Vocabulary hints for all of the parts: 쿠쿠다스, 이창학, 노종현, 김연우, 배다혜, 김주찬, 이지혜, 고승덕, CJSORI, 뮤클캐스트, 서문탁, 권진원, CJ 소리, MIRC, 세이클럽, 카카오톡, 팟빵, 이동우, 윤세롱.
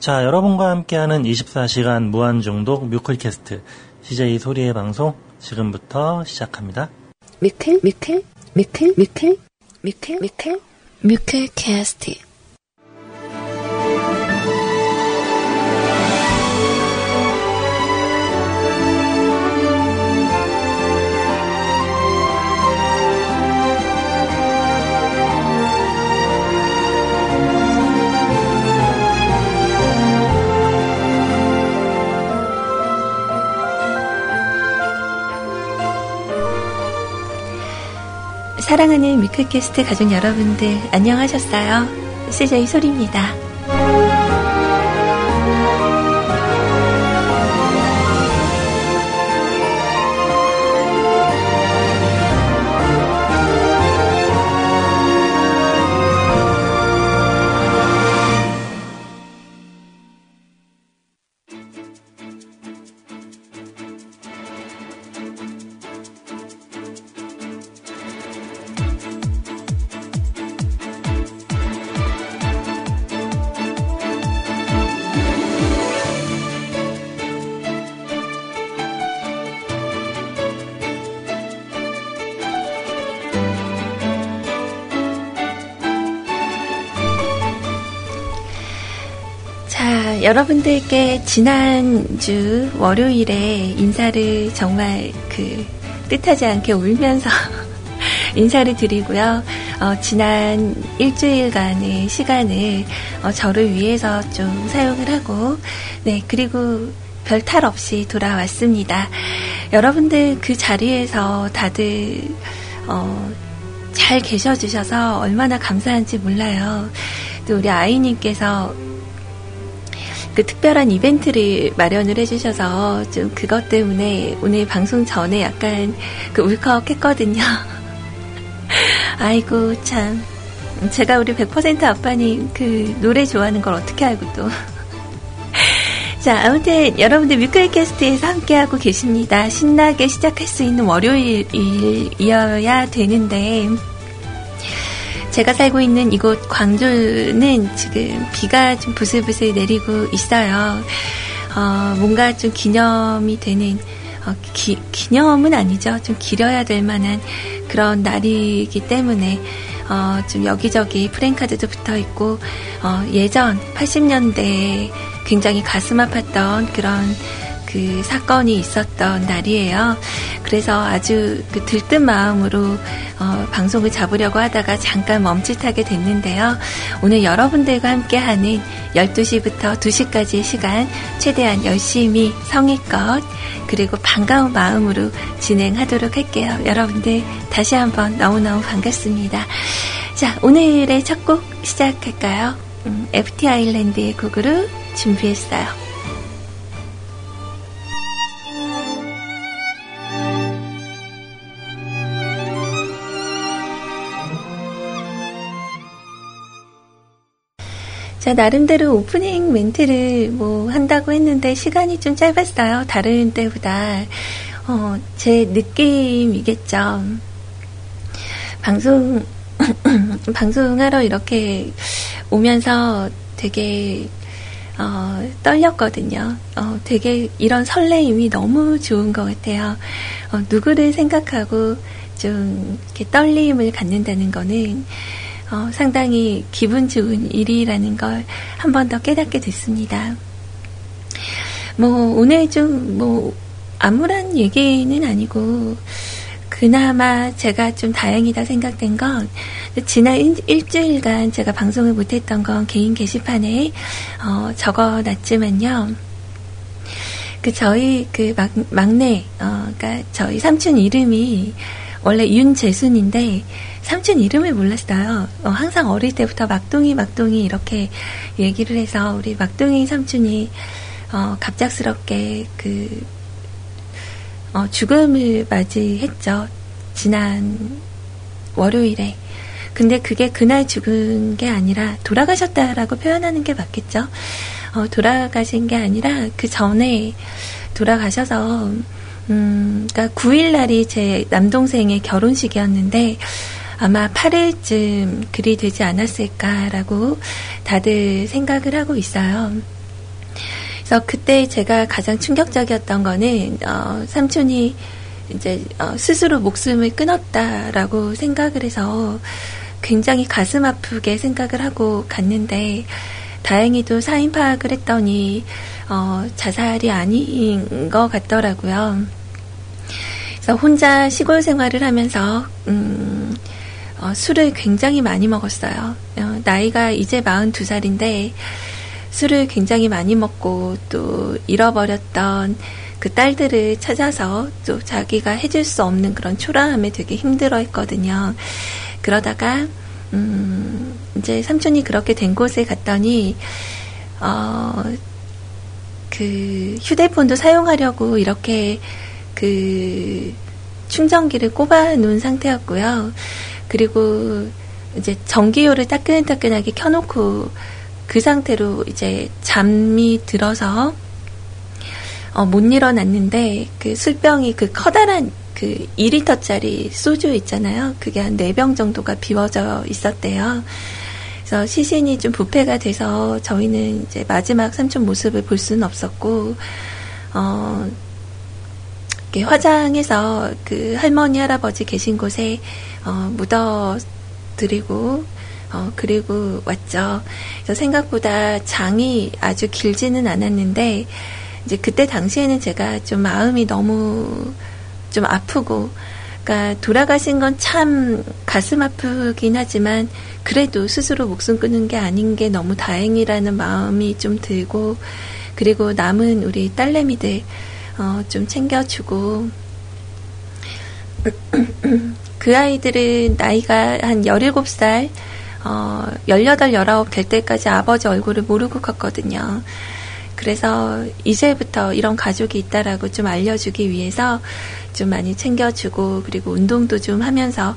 자, 여러분과 함께하는 24시간 무한중독 뮤클캐스트 CJ 소리의 방송 지금부터 시작합니다. 뮤클캐스트 사랑하는 뮤클캐스트 가족 여러분들 안녕하셨어요? CJ 소리입니다. 여러분들께 지난주 월요일에 인사를 정말 뜻하지 않게 울면서 인사를 드리고요. 지난 일주일간의 시간을 저를 위해서 좀 사용을 하고, 네, 그리고 별 탈 없이 돌아왔습니다. 여러분들 그 자리에서 다들 잘 계셔주셔서 얼마나 감사한지 몰라요. 또 우리 아이님께서 그 특별한 이벤트를 마련을 해주셔서 좀 그것 때문에 오늘 방송 전에 약간 울컥했거든요. 아이고 참, 제가 우리 100% 아빠님 노래 좋아하는 걸 어떻게 알고 또. 자, 아무튼 여러분들 뮤클캐스트에서 함께하고 계십니다. 신나게 시작할 수 있는 월요일이어야 되는데, 제가 살고 있는 이곳 광주는 지금 비가 좀 부슬부슬 내리고 있어요. 뭔가 좀 기념이 되는, 기념은 아니죠. 좀 기려야 될 만한 그런 날이기 때문에, 좀 여기저기 프랭카드도 붙어 있고, 예전 80년대에 굉장히 가슴 아팠던 그런 사건이 있었던 날이에요. 그래서 아주 들뜬 마음으로 방송을 잡으려고 하다가 잠깐 멈칫하게 됐는데요. 오늘 여러분들과 함께하는 12시부터 2시까지의 시간 최대한 열심히 성의껏 그리고 반가운 마음으로 진행하도록 할게요. 여러분들 다시 한번 너무너무 반갑습니다. 자, 오늘의 첫 곡 시작할까요? FT 아일랜드의 곡으로 준비했어요. 자, 나름대로 오프닝 멘트를 한다고 했는데 시간이 좀 짧았어요. 다른 때보다. 제 느낌이겠죠. 방송하러 이렇게 오면서 되게 떨렸거든요. 되게 이런 설레임이 너무 좋은 것 같아요. 누구를 생각하고 좀 이렇게 떨림을 갖는다는 거는 상당히 기분 좋은 일이라는 걸 한 번 더 깨닫게 됐습니다. 오늘 좀 암울한 얘기는 아니고, 그나마 제가 좀 다행이다 생각된 건, 지난 일주일간 제가 방송을 못했던 건 개인 게시판에 적어놨지만요. 저희 막내, 그러니까 저희 삼촌 이름이 원래 윤재순인데 삼촌 이름을 몰랐어요. 항상 어릴 때부터 막둥이 이렇게 얘기를 해서 우리 막둥이 삼촌이 갑작스럽게 죽음을 맞이했죠. 지난 월요일에. 근데 그게 그날 죽은 게 아니라 돌아가셨다라고 표현하는 게 맞겠죠. 돌아가신 게 아니라 그 전에 돌아가셔서 그러니까 9일날이 제 남동생의 결혼식이었는데 아마 8일쯤 그리 되지 않았을까라고 다들 생각을 하고 있어요. 그래서 그때 제가 가장 충격적이었던 거는 삼촌이 이제 스스로 목숨을 끊었다라고 생각을 해서 굉장히 가슴 아프게 생각을 하고 갔는데 다행히도 사인 파악을 했더니 자살이 아닌 것 같더라고요. 그래서 혼자 시골 생활을 하면서 술을 굉장히 많이 먹었어요. 나이가 이제 42살인데 술을 굉장히 많이 먹고 또 잃어버렸던 그 딸들을 찾아서 또 자기가 해줄 수 없는 그런 초라함에 되게 힘들어 했거든요. 그러다가 이제 삼촌이 그렇게 된 곳에 갔더니 그 휴대폰도 사용하려고 이렇게 그 충전기를 꼽아 놓은 상태였고요. 그리고 이제 전기요를 따끈따끈하게 켜놓고 그 상태로 이제 잠이 들어서 못 일어났는데 그 술병이 그 커다란 그 2리터짜리 소주 있잖아요. 그게 한 4병 정도가 비워져 있었대요. 그래서 시신이 좀 부패가 돼서 저희는 이제 마지막 삼촌 모습을 볼 수는 없었고 이렇게 화장해서 그 할머니 할아버지 계신 곳에 묻어드리고 그리고 왔죠. 그래서 생각보다 장이 아주 길지는 않았는데 이제 그때 당시에는 제가 좀 마음이 너무 좀 아프고, 그러니까 돌아가신 건 참 가슴 아프긴 하지만 그래도 스스로 목숨 끊은 게 아닌 게 너무 다행이라는 마음이 좀 들고, 그리고 남은 우리 딸내미들 좀 챙겨주고 그 아이들은 나이가 한 17살 18, 19 될 때까지 아버지 얼굴을 모르고 컸거든요. 그래서 이제부터 이런 가족이 있다라고 좀 알려주기 위해서 좀 많이 챙겨주고, 그리고 운동도 좀 하면서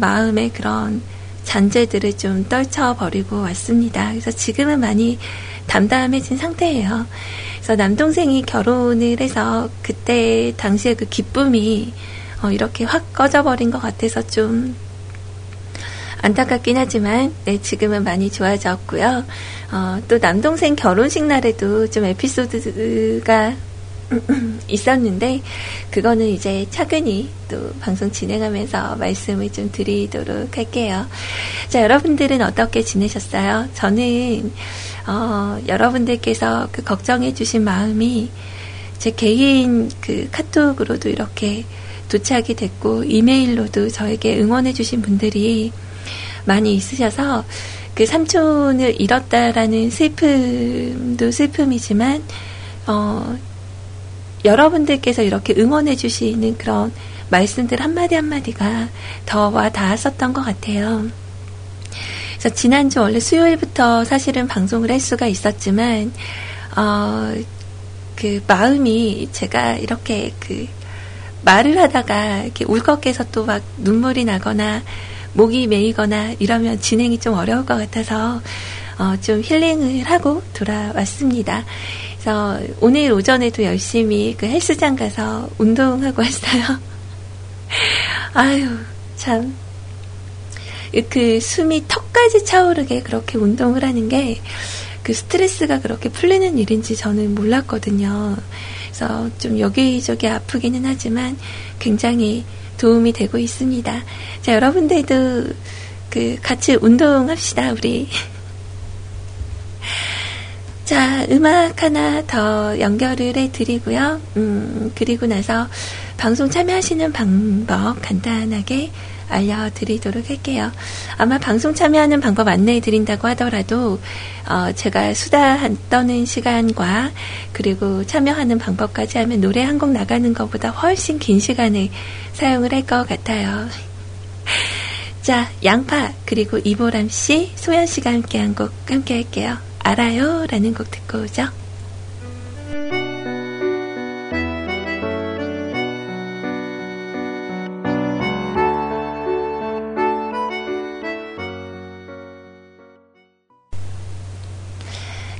마음의 그런 잔재들을 좀 떨쳐버리고 왔습니다. 그래서 지금은 많이 담담해진 상태예요. 그래서 남동생이 결혼을 해서 그때 당시에 그 기쁨이 이렇게 확 꺼져버린 것 같아서 좀 안타깝긴 하지만, 네, 지금은 많이 좋아졌고요. 또 남동생 결혼식 날에도 좀 에피소드가 있었는데, 그거는 이제 차근히 또 방송 진행하면서 말씀을 좀 드리도록 할게요. 자, 여러분들은 어떻게 지내셨어요? 저는, 여러분들께서 그 걱정해주신 마음이 제 개인 그 카톡으로도 이렇게 도착이 됐고, 이메일로도 저에게 응원해주신 분들이 많이 있으셔서 그 삼촌을 잃었다라는 슬픔도 슬픔이지만 여러분들께서 이렇게 응원해 주시는 그런 말씀들 한마디 한마디가 더 와닿았었던 것 같아요. 그래서 지난주 원래 수요일부터 사실은 방송을 할 수가 있었지만 그 마음이 제가 이렇게 그 말을 하다가 이렇게 울컥해서 또 막 눈물이 나거나 목이 메이거나 이러면 진행이 좀 어려울 것 같아서 좀 힐링을 하고 돌아왔습니다. 그래서 오늘 오전에도 열심히 그 헬스장 가서 운동하고 왔어요. 아유 참 그 숨이 턱까지 차오르게 그렇게 운동을 하는 게 그 스트레스가 그렇게 풀리는 일인지 저는 몰랐거든요. 그래서 좀 여기저기 아프기는 하지만 굉장히 도움이 되고 있습니다. 자, 여러분들도 그 같이 운동합시다, 우리. 자, 음악 하나 더 연결을 해드리고요. 그리고 나서 방송 참여하시는 방법 간단하게 알려드리도록 할게요. 아마 방송 참여하는 방법 안내해드린다고 하더라도 제가 수다 떠는 시간과 그리고 참여하는 방법까지 하면 노래 한 곡 나가는 것보다 훨씬 긴 시간을 사용을 할 것 같아요. 자, 양파 그리고 이보람씨, 소연씨가 함께한 곡 함께 할게요. 알아요 라는 곡 듣고 오죠.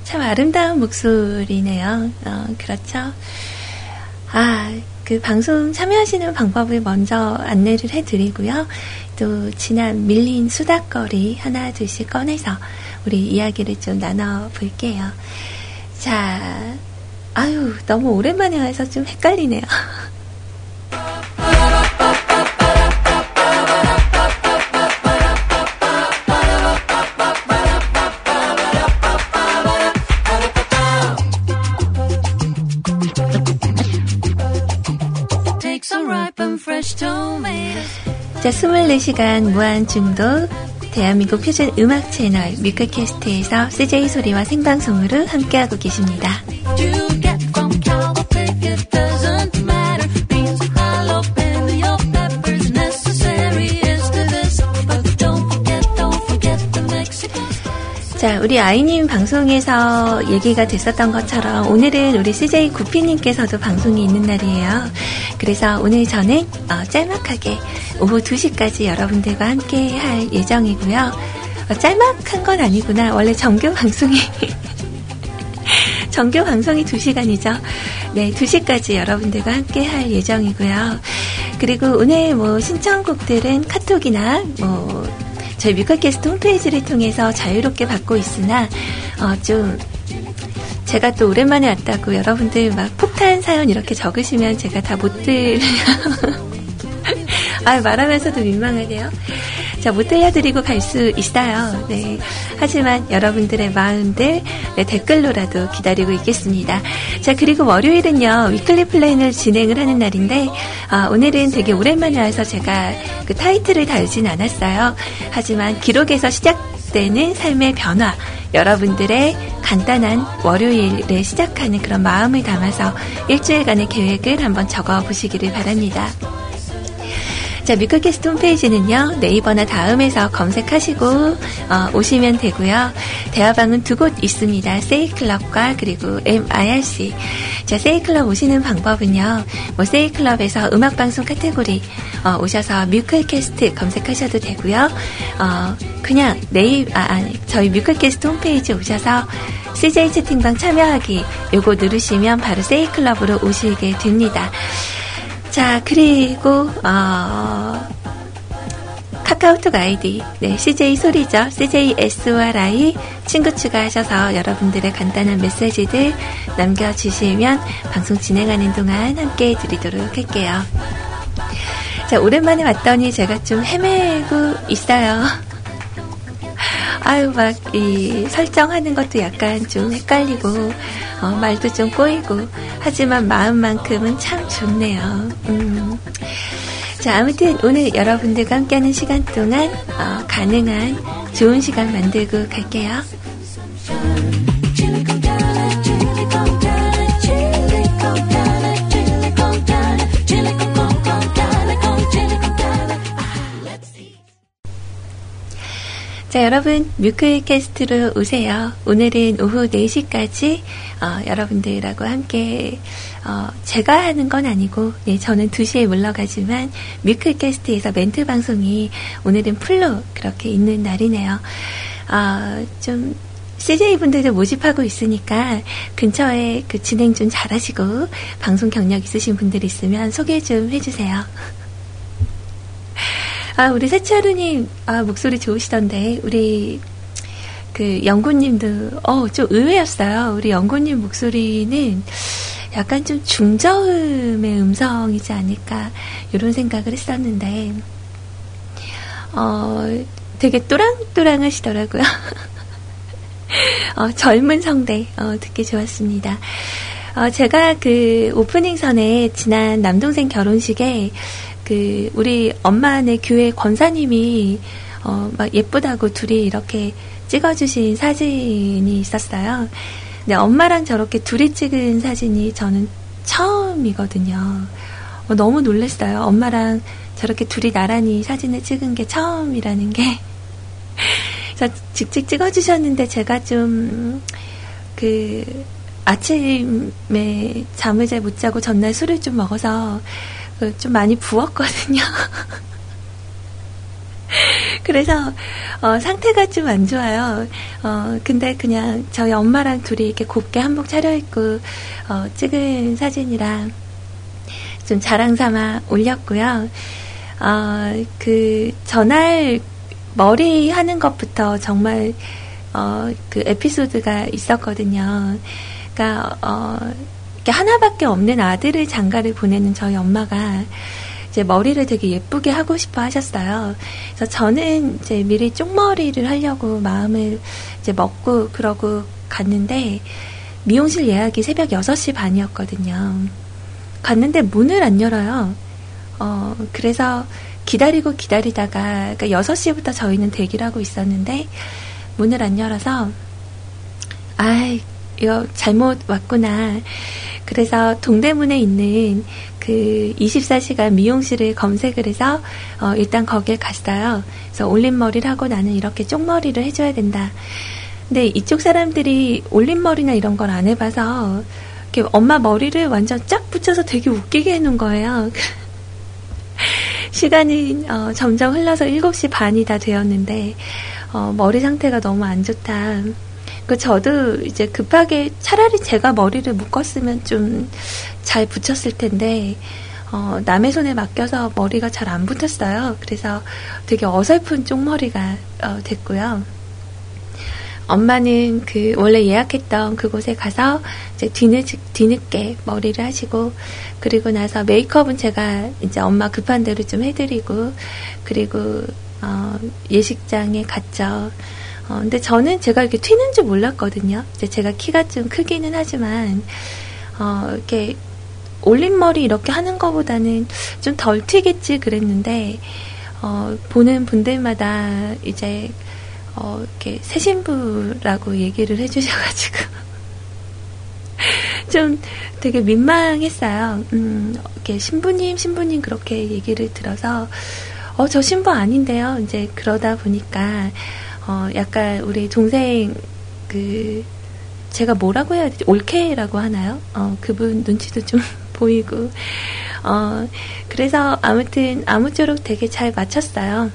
참 아름다운 목소리네요. 그렇죠. 그 방송 참여하시는 방법을 먼저 안내를 해드리고요. 또 지난 밀린 수다거리 하나 둘씩 꺼내서 우리 이야기를 좀 나눠볼게요. 자, 아유, 너무 오랜만에 와서 좀 헷갈리네요. 자, 24시간 무한중독 대한민국 표준 음악 채널 뮤클캐스트에서 CJ 소리와 생방송으로 함께하고 계십니다. 자, 우리 아이님 방송에서 얘기가 됐었던 것처럼 오늘은 우리 CJ 구피님께서도 방송이 있는 날이에요. 그래서 오늘 저는 짤막하게 오후 2시까지 여러분들과 함께 할 예정이고요. 짤막한 건 아니구나. 원래 정규 방송이 2시간이죠. 네, 2시까지 여러분들과 함께 할 예정이고요. 그리고 오늘 뭐 신청곡들은 카톡이나 뭐 저희 뮤클캐스트 홈페이지를 통해서 자유롭게 받고 있으나 좀 제가 또 오랜만에 왔다고 여러분들 막 폭탄 사연 이렇게 적으시면 제가 다 못 들려요. 아, 말하면서도 민망하네요. 자, 못 들려드리고 갈 수 있어요. 네. 하지만 여러분들의 마음들, 네, 댓글로라도 기다리고 있겠습니다. 자, 그리고 월요일은요, 위클리 플랜을 진행을 하는 날인데, 오늘은 되게 오랜만에 와서 제가 그 타이틀을 달진 않았어요. 하지만 기록에서 시작되는 삶의 변화, 여러분들의 간단한 월요일을 시작하는 그런 마음을 담아서 일주일간의 계획을 한번 적어보시기를 바랍니다. 자, 뮤클캐스트 홈페이지는요, 네이버나 다음에서 검색하시고 오시면 되고요. 대화방은 두 곳 있습니다. 세이클럽과 그리고 MIRC. 자, 세이클럽 오시는 방법은요, 뭐 세이클럽에서 음악방송 카테고리 오셔서 뮤클캐스트 검색하셔도 되고요. 그냥 저희 뮤클캐스트 홈페이지 오셔서 CJ 채팅방 참여하기 요거 누르시면 바로 세이클럽으로 오시게 됩니다. 자, 그리고 카카오톡 아이디, 네, CJ 소리죠. CJSORI 친구 추가하셔서 여러분들의 간단한 메시지들 남겨주시면 방송 진행하는 동안 함께해 드리도록 할게요. 자, 오랜만에 왔더니 제가 좀 헤매고 있어요. 아유, 막 이 설정하는 것도 약간 좀 헷갈리고 말도 좀 꼬이고, 하지만 마음만큼은 참 좋네요. 자, 아무튼 오늘 여러분들과 함께하는 시간 동안 가능한 좋은 시간 만들고 갈게요. 자, 여러분, 뮤클캐스트로 오세요. 오늘은 오후 4시까지 여러분들하고 함께 제가 하는 건 아니고, 네, 저는 2시에 물러가지만 뮤클캐스트에서 멘트 방송이 오늘은 풀로 그렇게 있는 날이네요. 좀 CJ분들도 모집하고 있으니까 근처에 그 진행 좀 잘하시고 방송 경력 있으신 분들 있으면 소개 좀 해주세요. 아, 우리 세차루님, 목소리 좋으시던데, 우리, 영구님도, 좀 의외였어요. 우리 영구님 목소리는 약간 좀 중저음의 음성이지 않을까, 이런 생각을 했었는데, 되게 또랑또랑 하시더라고요. 젊은 성대, 듣기 좋았습니다. 제가 오프닝 선에 지난 남동생 결혼식에 우리 엄마네 교회 권사님이 막 예쁘다고 둘이 이렇게 찍어주신 사진이 있었어요. 근데 엄마랑 저렇게 둘이 찍은 사진이 저는 처음이거든요. 너무 놀랐어요. 엄마랑 저렇게 둘이 나란히 사진을 찍은 게 처음이라는 게. 그래서 직접 찍어주셨는데 제가 좀 아침에 잠을 잘 못 자고 전날 술을 좀 먹어서 좀 많이 부었거든요. 그래서 상태가 좀 안 좋아요. 근데 그냥 저희 엄마랑 둘이 이렇게 곱게 한복 차려입고 찍은 사진이라 좀 자랑삼아 올렸고요. 전날 머리 하는 것부터 정말 그 에피소드가 있었거든요. 그러니까 이렇게 하나밖에 없는 아들을 장가를 보내는 저희 엄마가 이제 머리를 되게 예쁘게 하고 싶어 하셨어요. 그래서 저는 이제 미리 쪽머리를 하려고 마음을 이제 먹고 그러고 갔는데 미용실 예약이 새벽 6시 반이었거든요. 갔는데 문을 안 열어요. 그래서 기다리고 기다리다가 그러니까 6시부터 저희는 대기를 하고 있었는데 문을 안 열어서 아이 이거 잘못 왔구나. 그래서 동대문에 있는 그 24시간 미용실을 검색을 해서 일단 거길 갔어요. 그래서 올림머리를 하고 나는 이렇게 쪽머리를 해줘야 된다. 근데 이쪽 사람들이 올림머리나 이런 걸 안 해봐서 이렇게 엄마 머리를 완전 쫙 붙여서 되게 웃기게 해놓은 거예요. 시간이 점점 흘러서 7시 반이 다 되었는데 머리 상태가 너무 안 좋다. 그 저도 이제 급하게 차라리 제가 머리를 묶었으면 좀 잘 붙였을 텐데 남의 손에 맡겨서 머리가 잘 안 붙었어요. 그래서 되게 어설픈 쪽머리가 됐고요. 엄마는 그 원래 예약했던 그곳에 가서 이제 뒤늦게 머리를 하시고 그리고 나서 메이크업은 제가 이제 엄마 급한 대로 좀 해드리고 그리고 예식장에 갔죠. 근데 저는 제가 이렇게 튀는 줄 몰랐거든요. 이제 제가 키가 좀 크기는 하지만 이렇게 올림머리 이렇게 하는 거보다는 좀 덜 튀겠지 그랬는데 보는 분들마다 이제 이렇게 새신부라고 얘기를 해주셔가지고 좀 되게 민망했어요. 이렇게 신부님 그렇게 얘기를 들어서 저 신부 아닌데요. 이제 그러다 보니까 약간 우리 동생 그 제가 뭐라고 해야 되지? 올케라고 하나요? 그분 눈치도 좀 보이고 그래서 아무튼 아무쪼록 되게 잘 마쳤어요.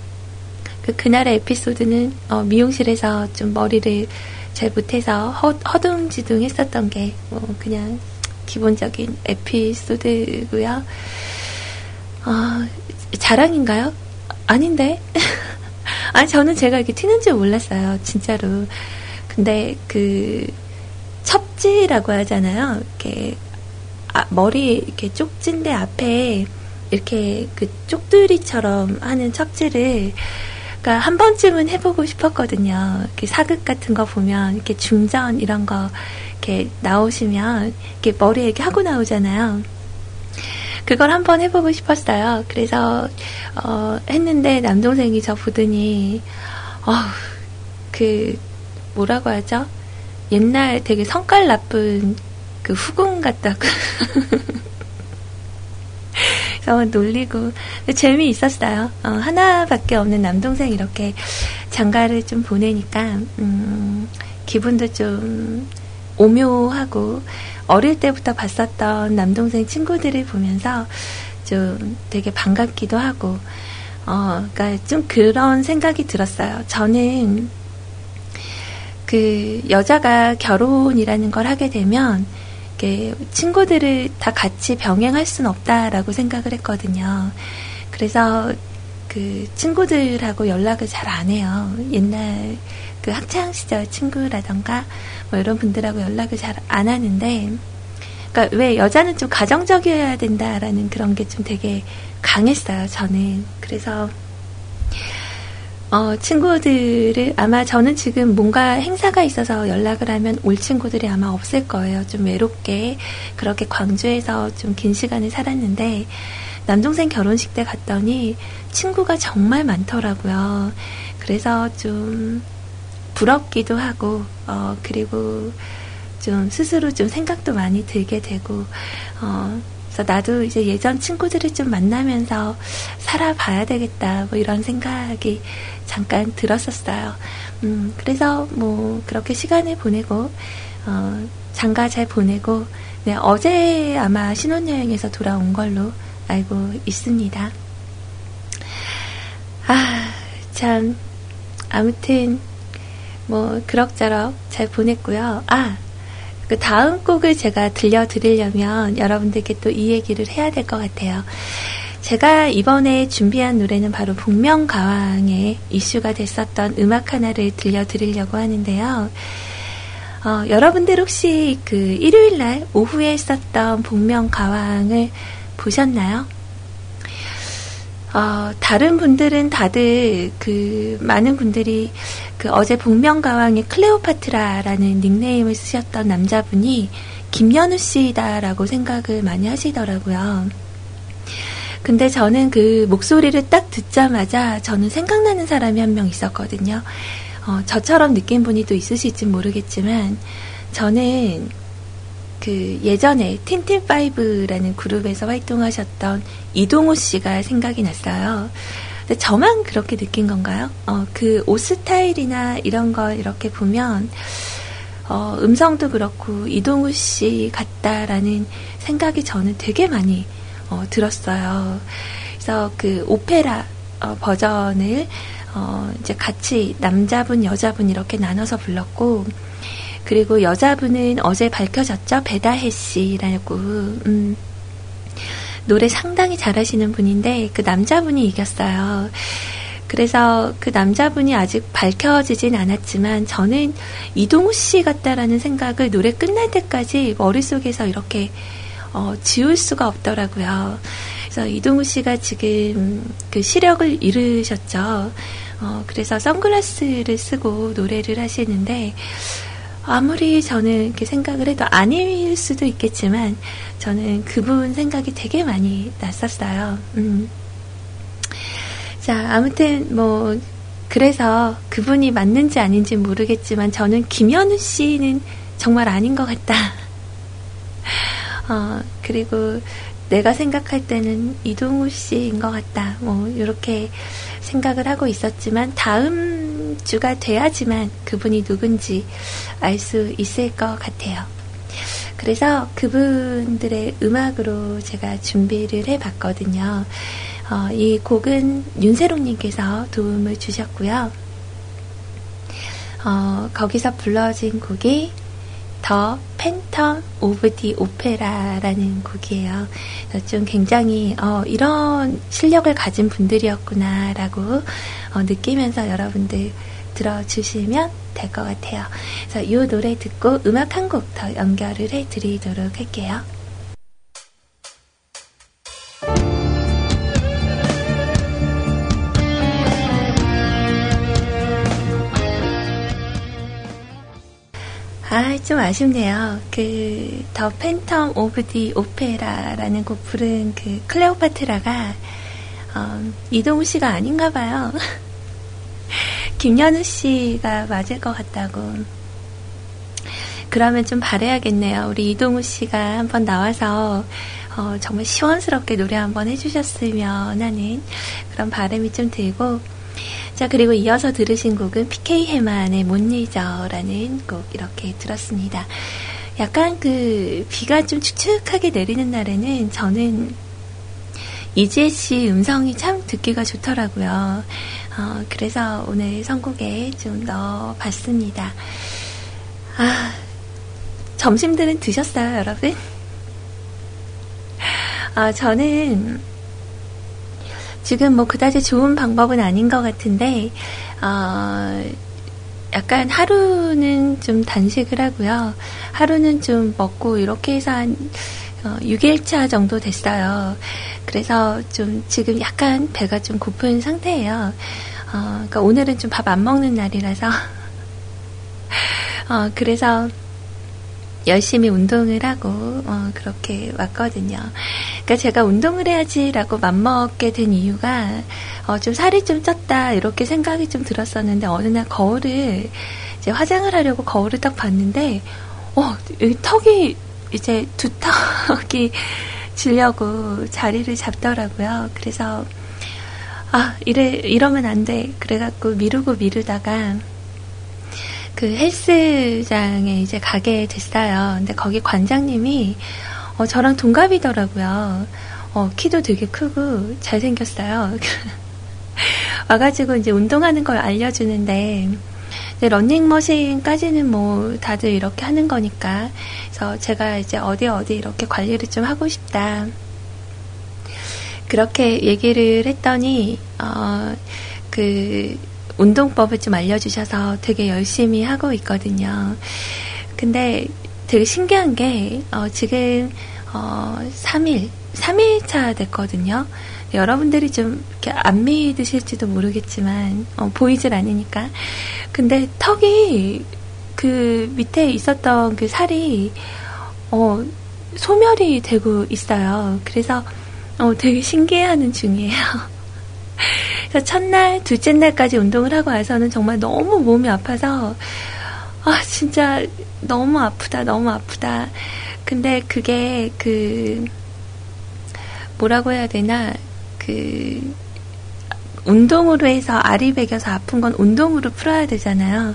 그날의 에피소드는 미용실에서 좀 머리를 잘 못해서 허둥지둥 했었던 게 뭐 그냥 기본적인 에피소드고요. 자랑인가요? 아닌데? 아니, 저는 제가 이렇게 튀는 줄 몰랐어요, 진짜로. 근데 그, 첩지라고 하잖아요. 이렇게, 머리 이렇게 쪽지인데 앞에 이렇게 그 쪽두리처럼 하는 첩지를, 그니까 한 번쯤은 해보고 싶었거든요. 이렇게 사극 같은 거 보면, 이렇게 중전 이런 거 이렇게 나오시면, 이렇게 머리에 이렇게 하고 나오잖아요. 그걸 한번 해보고 싶었어요. 그래서 했는데 남동생이 저 보더니 그 뭐라고 하죠? 옛날 되게 성깔 나쁜 그 후궁 같다고. 그래서 놀리고 재미있었어요. 하나밖에 없는 남동생 이렇게 장가를 좀 보내니까 기분도 좀 오묘하고 어릴 때부터 봤었던 남동생 친구들을 보면서 좀 되게 반갑기도 하고 그러니까 좀 그런 생각이 들었어요. 저는 그 여자가 결혼이라는 걸 하게 되면 이렇게 친구들을 다 같이 병행할 수는 없다라고 생각을 했거든요. 그래서 그 친구들하고 연락을 잘 안 해요. 옛날 그 학창시절 친구라던가 뭐 이런 분들하고 연락을 잘 안 하는데, 그러니까 왜 여자는 좀 가정적이어야 된다라는 그런 게 좀 되게 강했어요, 저는. 그래서 친구들을 아마 저는 지금 뭔가 행사가 있어서 연락을 하면 올 친구들이 아마 없을 거예요. 좀 외롭게 그렇게 광주에서 좀 긴 시간을 살았는데 남동생 결혼식 때 갔더니 친구가 정말 많더라고요. 그래서 좀 부럽기도 하고 그리고 좀 스스로 좀 생각도 많이 들게 되고 그래서 나도 이제 예전 친구들을 좀 만나면서 살아봐야 되겠다 뭐 이런 생각이 잠깐 들었었어요. 그래서 뭐 그렇게 시간을 보내고 장가 잘 보내고 네, 어제 아마 신혼여행에서 돌아온 걸로 알고 있습니다. 아, 참 아무튼 뭐 그럭저럭 잘 보냈고요. 그 다음 곡을 제가 들려드리려면 여러분들께 또 이 얘기를 해야 될 것 같아요. 제가 이번에 준비한 노래는 바로 복면가왕의 이슈가 됐었던 음악 하나를 들려드리려고 하는데요. 여러분들 혹시 그 일요일날 오후에 있었던 복면가왕을 보셨나요? 다른 분들은 다들 그 많은 분들이 그 어제 복면가왕의 클레오파트라라는 닉네임을 쓰셨던 남자분이 김연우 씨다라고 생각을 많이 하시더라고요. 근데 저는 그 목소리를 딱 듣자마자 저는 생각나는 사람이 한 명 있었거든요. 저처럼 느낀 분이 또 있으실지 모르겠지만 저는 그 예전에 틴틴5라는 그룹에서 활동하셨던 이동우 씨가 생각이 났어요. 근데 저만 그렇게 느낀 건가요? 그 옷 스타일이나 이런 거 이렇게 보면 음성도 그렇고 이동우 씨 같다라는 생각이 저는 되게 많이 들었어요. 그래서 그 오페라 버전을 이제 같이 남자분, 여자분 이렇게 나눠서 불렀고, 그리고 여자분은 어제 밝혀졌죠? 배다혜 씨라고. 노래 상당히 잘하시는 분인데 그 남자분이 이겼어요. 그래서 그 남자분이 아직 밝혀지진 않았지만 저는 이동우 씨 같다라는 생각을 노래 끝날 때까지 머릿속에서 이렇게 지울 수가 없더라고요. 그래서 이동우 씨가 지금 그 시력을 잃으셨죠. 그래서 선글라스를 쓰고 노래를 하시는데 아무리 저는 이렇게 생각을 해도 아닐 수도 있겠지만 저는 그분 생각이 되게 많이 났었어요. 자, 아무튼 뭐 그래서 그분이 맞는지 아닌지 모르겠지만 저는 김연우 씨는 정말 아닌 것 같다. 그리고 내가 생각할 때는 이동우 씨인 것 같다. 뭐 이렇게 생각을 하고 있었지만 다음 주가 돼야지만 그분이 누군지 알 수 있을 것 같아요. 그래서 그분들의 음악으로 제가 준비를 해봤거든요. 이 곡은 윤세롱님께서 도움을 주셨고요. 거기서 불러진 곡이 더 팬텀 오브 디 오페라라는 곡이에요. 좀 굉장히 이런 실력을 가진 분들이었구나라고 느끼면서 여러분들 들어주시면 될 것 같아요. 그래서 이 노래 듣고 음악 한 곡 더 연결을 해드리도록 할게요. 좀 아쉽네요. 그 더 팬텀 오브 디 오페라라는 곡 부른 그 클레오파트라가 이동우 씨가 아닌가 봐요. 김연우 씨가 맞을 것 같다고. 그러면 좀 바라야겠네요. 우리 이동우 씨가 한번 나와서 정말 시원스럽게 노래 한번 해주셨으면 하는 그런 바람이 좀 들고, 자, 그리고 이어서 들으신 곡은 PK 해만의 못 잊어라는 곡 이렇게 들었습니다. 약간 그 비가 좀 축축하게 내리는 날에는 저는 이지혜 씨 음성이 참 듣기가 좋더라고요. 그래서 오늘 선곡에 좀 넣어봤습니다. 아, 점심들은 드셨어요, 여러분? 저는 지금 뭐 그다지 좋은 방법은 아닌 것 같은데 약간 하루는 좀 단식을 하고요. 하루는 좀 먹고 이렇게 해서 한 6일차 정도 됐어요. 그래서 좀 지금 약간 배가 좀 고픈 상태예요. 그러니까 오늘은 좀 밥 안 먹는 날이라서 그래서 열심히 운동을 하고 그렇게 왔거든요. 그러니까 제가 운동을 해야지라고 맘먹게 된 이유가 좀 살이 좀 쪘다 이렇게 생각이 좀 들었었는데 어느 날 거울을 이제 화장을 하려고 거울을 딱 봤는데 턱이 이제 두 턱이 지려고 자리를 잡더라고요. 그래서 이러면 안 돼. 그래갖고 미루다가 그 헬스장에 이제 가게 됐어요. 근데 거기 관장님이 저랑 동갑이더라고요. 키도 되게 크고 잘생겼어요. 와가지고 이제 운동하는 걸 알려주는데 이제 러닝머신까지는 뭐 다들 이렇게 하는 거니까, 그래서 제가 이제 어디 이렇게 관리를 좀 하고 싶다. 그렇게 얘기를 했더니 그 운동법을 좀 알려주셔서 되게 열심히 하고 있거든요. 근데 되게 신기한 게 지금 3일차 됐거든요. 여러분들이 좀 이렇게 안 믿으실지도 모르겠지만 보이질 않으니까. 근데 턱이 그 밑에 있었던 그 살이 소멸이 되고 있어요. 그래서 되게 신기해하는 중이에요. 그래서 첫날, 둘째 날까지 운동을 하고 와서는 정말 너무 몸이 아파서 진짜 너무 아프다, 너무 아프다. 근데 그게 그 뭐라고 해야 되나, 그 운동으로 해서 알이 베겨서 아픈 건 운동으로 풀어야 되잖아요.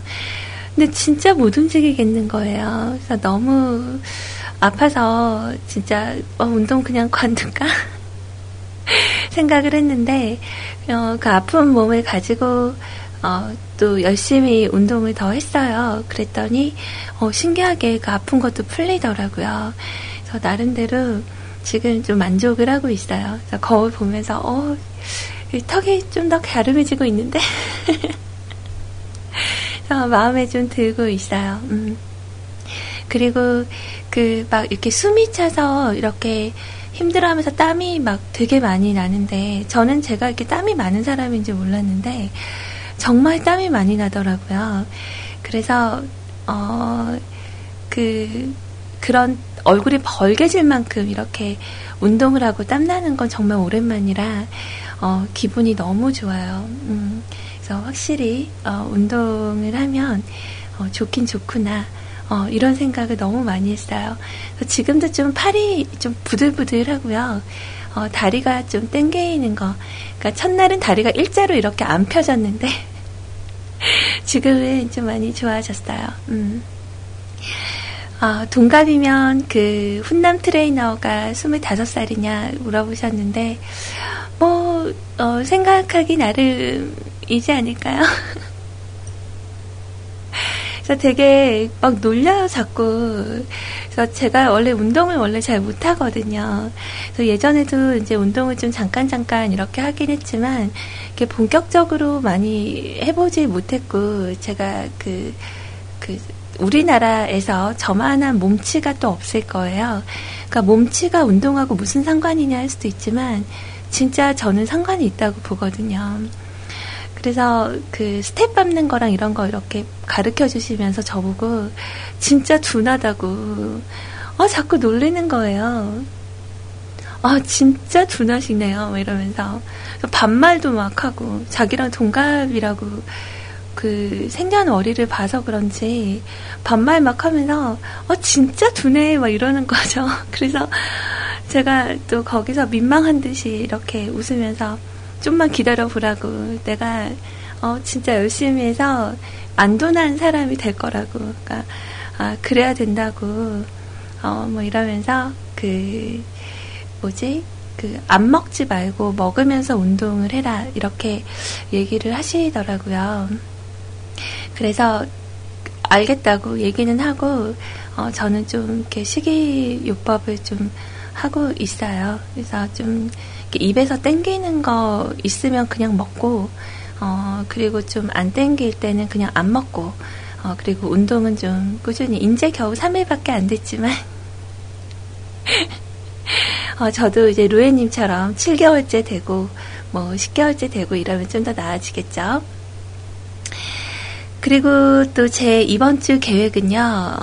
근데 진짜 못 움직이겠는 거예요. 그래서 너무 아파서 진짜 운동 그냥 관둘까 생각을 했는데 그 아픈 몸을 가지고 또 열심히 운동을 더 했어요. 그랬더니 신기하게 그 아픈 것도 풀리더라고요. 그래서 나름대로 지금 좀 만족을 하고 있어요. 그래서 거울 보면서 턱이 좀 더 갸름해지고 있는데 그래서 마음에 좀 들고 있어요. 그리고 그 막 이렇게 숨이 차서 이렇게 힘들어하면서 땀이 막 되게 많이 나는데, 저는 제가 이렇게 땀이 많은 사람인지 몰랐는데 정말 땀이 많이 나더라고요. 그래서 그런 얼굴이 벌게질 만큼 이렇게 운동을 하고 땀나는 건 정말 오랜만이라 기분이 너무 좋아요. 그래서 확실히 운동을 하면 좋긴 좋구나, 이런 생각을 너무 많이 했어요. 지금도 좀 팔이 좀 부들부들하고요. 다리가 좀 땡기는 거. 그러니까 첫날은 다리가 일자로 이렇게 안 펴졌는데 지금은 좀 많이 좋아졌어요. 동갑이면 그 훈남 트레이너가 25살이냐 물어보셨는데 뭐 생각하기 나름이지 않을까요? 그래서 되게 막 놀려요, 자꾸. 그래서 제가 원래 운동을 잘 못하거든요. 그래서 예전에도 이제 운동을 좀 잠깐 이렇게 하긴 했지만, 이렇게 본격적으로 많이 해보지 못했고, 제가 우리나라에서 저만한 몸치가 또 없을 거예요. 그러니까 몸치가 운동하고 무슨 상관이냐 할 수도 있지만, 진짜 저는 상관이 있다고 보거든요. 그래서 그 스텝 밟는 거랑 이런 거 이렇게 가르쳐 주시면서 저보고 진짜 둔하다고 자꾸 놀리는 거예요. 진짜 둔하시네요 이러면서 반말도 막 하고, 자기랑 동갑이라고 그 생년월일을 봐서 그런지 반말 막 하면서 진짜 둔해 막 이러는 거죠. 그래서 제가 또 거기서 민망한 듯이 이렇게 웃으면서 좀만 기다려보라고, 내가 진짜 열심히 해서 안 둔한 사람이 될 거라고, 그러니까 그래야 된다고 뭐 이러면서 안 먹지 말고 먹으면서 운동을 해라 이렇게 얘기를 하시더라고요. 그래서 알겠다고 얘기는 하고 저는 좀 이렇게 식이요법을 좀 하고 있어요. 그래서 좀 입에서 땡기는 거 있으면 그냥 먹고, 그리고 좀 안 땡길 때는 그냥 안 먹고, 그리고 운동은 좀 꾸준히, 이제 겨우 3일밖에 안 됐지만, 저도 이제 루에님처럼 7개월째 되고, 뭐 10개월째 되고 이러면 좀 더 나아지겠죠. 그리고 또 제 이번 주 계획은요,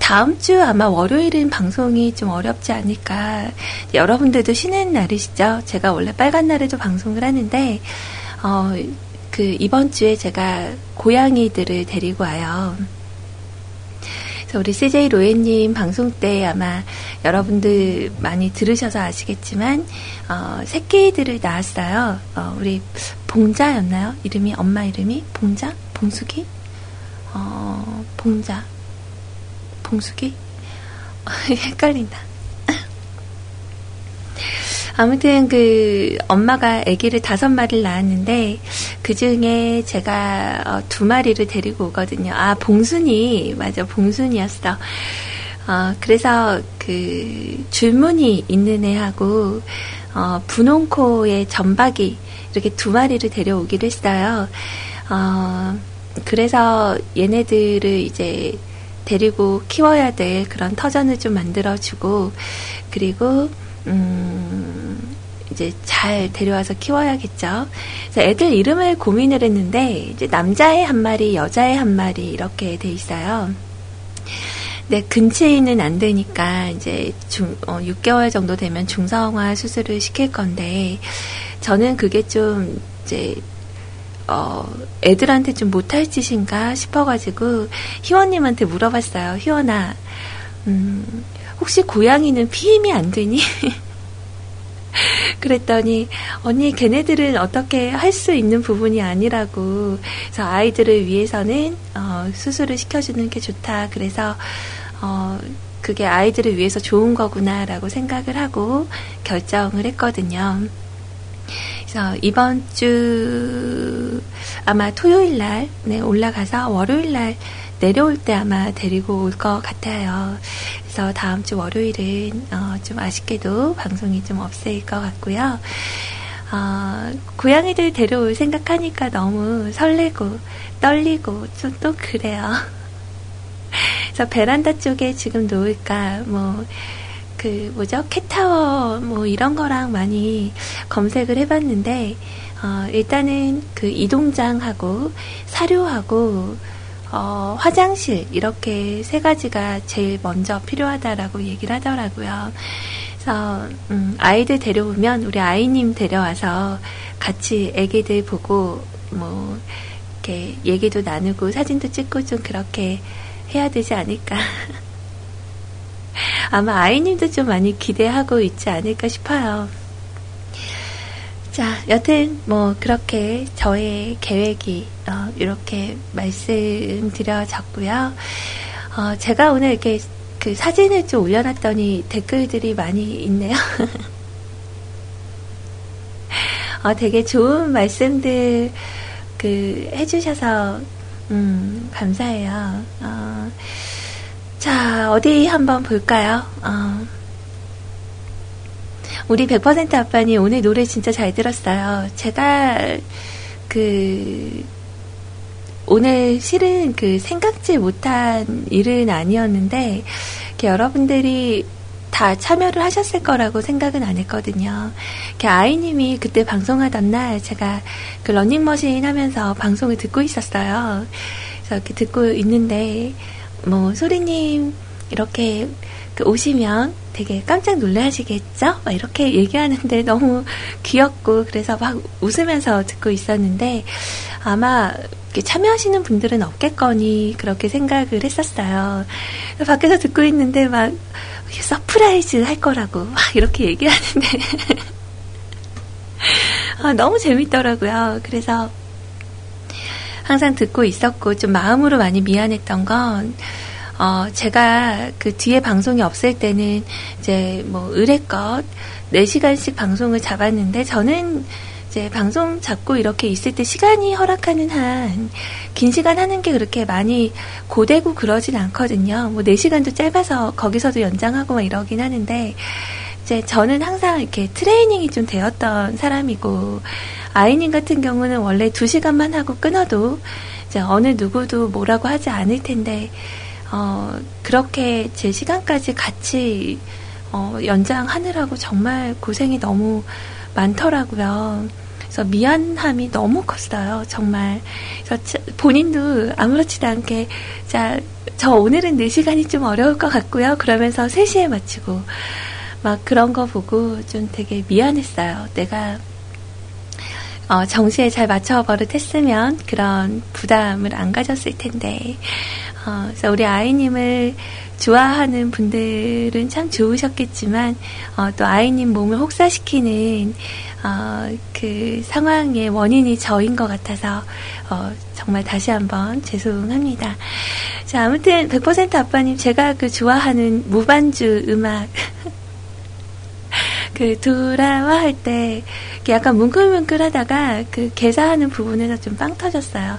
다음 주 아마 월요일은 방송이 좀 어렵지 않을까. 여러분들도 쉬는 날이시죠? 제가 원래 빨간 날에도 방송을 하는데, 이번 주에 제가 고양이들을 데리고 와요. 그래서 우리 CJ 로엔님 방송 때 아마 여러분들 많이 들으셔서 아시겠지만, 새끼들을 낳았어요. 우리 봉자였나요? 이름이, 엄마 이름이? 봉자? 봉숙이? 봉자. 봉숙이? 헷갈린다. 아무튼 엄마가 아기를 5마리를 낳았는데 그 중에 제가 2마리를 데리고 오거든요. 봉순이 맞아, 봉순이였어. 그래서 그 줄무늬 있는 애하고 분홍코의 점박이 이렇게 두 마리를 데려오기로 했어요. 그래서 얘네들을 이제 데리고 키워야 될 그런 터전을 좀 만들어주고, 그리고 이제 잘 데려와서 키워야겠죠. 그래서 애들 이름을 고민을 했는데 이제 남자애 한 마리, 여자애 한 마리 이렇게 돼 있어요. 근데 근친은 안 되니까 이제 6개월 정도 되면 중성화 수술을 시킬 건데, 저는 그게 좀 이제 애들한테 좀 못할 짓인가 싶어가지고 희원님한테 물어봤어요. 희원아, 혹시 고양이는 피임이 안 되니? 그랬더니, 언니, 걔네들은 어떻게 할 수 있는 부분이 아니라고. 그래서 아이들을 위해서는 수술을 시켜주는 게 좋다. 그래서 그게 아이들을 위해서 좋은 거구나라고 생각을 하고 결정을 했거든요. 그래서 이번 주 아마 토요일 날 올라가서 월요일 날 내려올 때 아마 데리고 올 것 같아요. 그래서 다음 주 월요일은 좀 아쉽게도 방송이 좀 없을 것 같고요. 고양이들 데려올 생각하니까 너무 설레고 떨리고 좀 또 그래요. 그래서 베란다 쪽에 지금 놓을까, 캣타워 이런 거랑 많이 검색을 해봤는데, 일단은 그 이동장하고 사료하고 화장실, 이렇게 세 가지가 제일 먼저 필요하다라고 얘기를 하더라고요. 그래서 아이들 데려오면 우리 아이님 데려와서 같이 애기들 보고 이렇게 얘기도 나누고 사진도 찍고 좀 그렇게 해야 되지 않을까. 아마 아이님도 좀 많이 기대하고 있지 않을까 싶어요. 자, 여튼 그렇게 저의 계획이 이렇게 말씀드려졌고요. 제가 오늘 이렇게 그 사진을 좀 올려놨더니 댓글들이 많이 있네요. 되게 좋은 말씀들 해주셔서 감사해요. 자, 어디 한번 볼까요? 우리 100% 아빠님 오늘 노래 진짜 잘 들었어요. 제가 오늘 실은 생각지 못한 일은 아니었는데, 이렇게 여러분들이 다 참여를 하셨을 거라고 생각은 안 했거든요. 이렇게 아이님이 그때 방송하던 날 제가 러닝머신 하면서 방송을 듣고 있었어요. 그래서 이렇게 듣고 있는데, 소리님 이렇게 오시면 되게 깜짝 놀라시겠죠? 막 이렇게 얘기하는데 너무 귀엽고, 그래서 막 웃으면서 듣고 있었는데, 아마 참여하시는 분들은 없겠거니 그렇게 생각을 했었어요. 밖에서 듣고 있는데 막 서프라이즈 할 거라고 막 이렇게 얘기하는데 너무 재밌더라고요. 그래서 항상 듣고 있었고, 좀 마음으로 많이 미안했던 건, 제가 뒤에 방송이 없을 때는 이제 의뢰껏 4시간씩 방송을 잡았는데, 저는 이제 방송 잡고 이렇게 있을 때 시간이 허락하는 한, 긴 시간 하는 게 그렇게 많이 고되고 그러진 않거든요. 4시간도 짧아서 거기서도 연장하고 막 이러긴 하는데, 이제 저는 항상 이렇게 트레이닝이 좀 되었던 사람이고, 아이님 같은 경우는 원래 2시간만 하고 끊어도 이제 어느 누구도 뭐라고 하지 않을 텐데, 그렇게 제 시간까지 같이 연장하느라고 정말 고생이 너무 많더라고요. 그래서 미안함이 너무 컸어요, 정말. 그래서 본인도 아무렇지도 않게, 자, 저 오늘은 4시간이 좀 어려울 것 같고요, 그러면서 3시에 마치고 막 그런 거 보고 좀 되게 미안했어요. 내가 정시에 잘 맞춰 버릇했으면 그런 부담을 안 가졌을 텐데. 그래서 우리 아이님을 좋아하는 분들은 참 좋으셨겠지만, 또 아이님 몸을 혹사시키는 그 상황의 원인이 저인 것 같아서 정말 다시 한번 죄송합니다. 자, 아무튼 100% 아빠님, 제가 좋아하는 무반주 음악 돌아와 할 때 약간 뭉클뭉클하다가 개사하는 부분에서 좀 빵 터졌어요.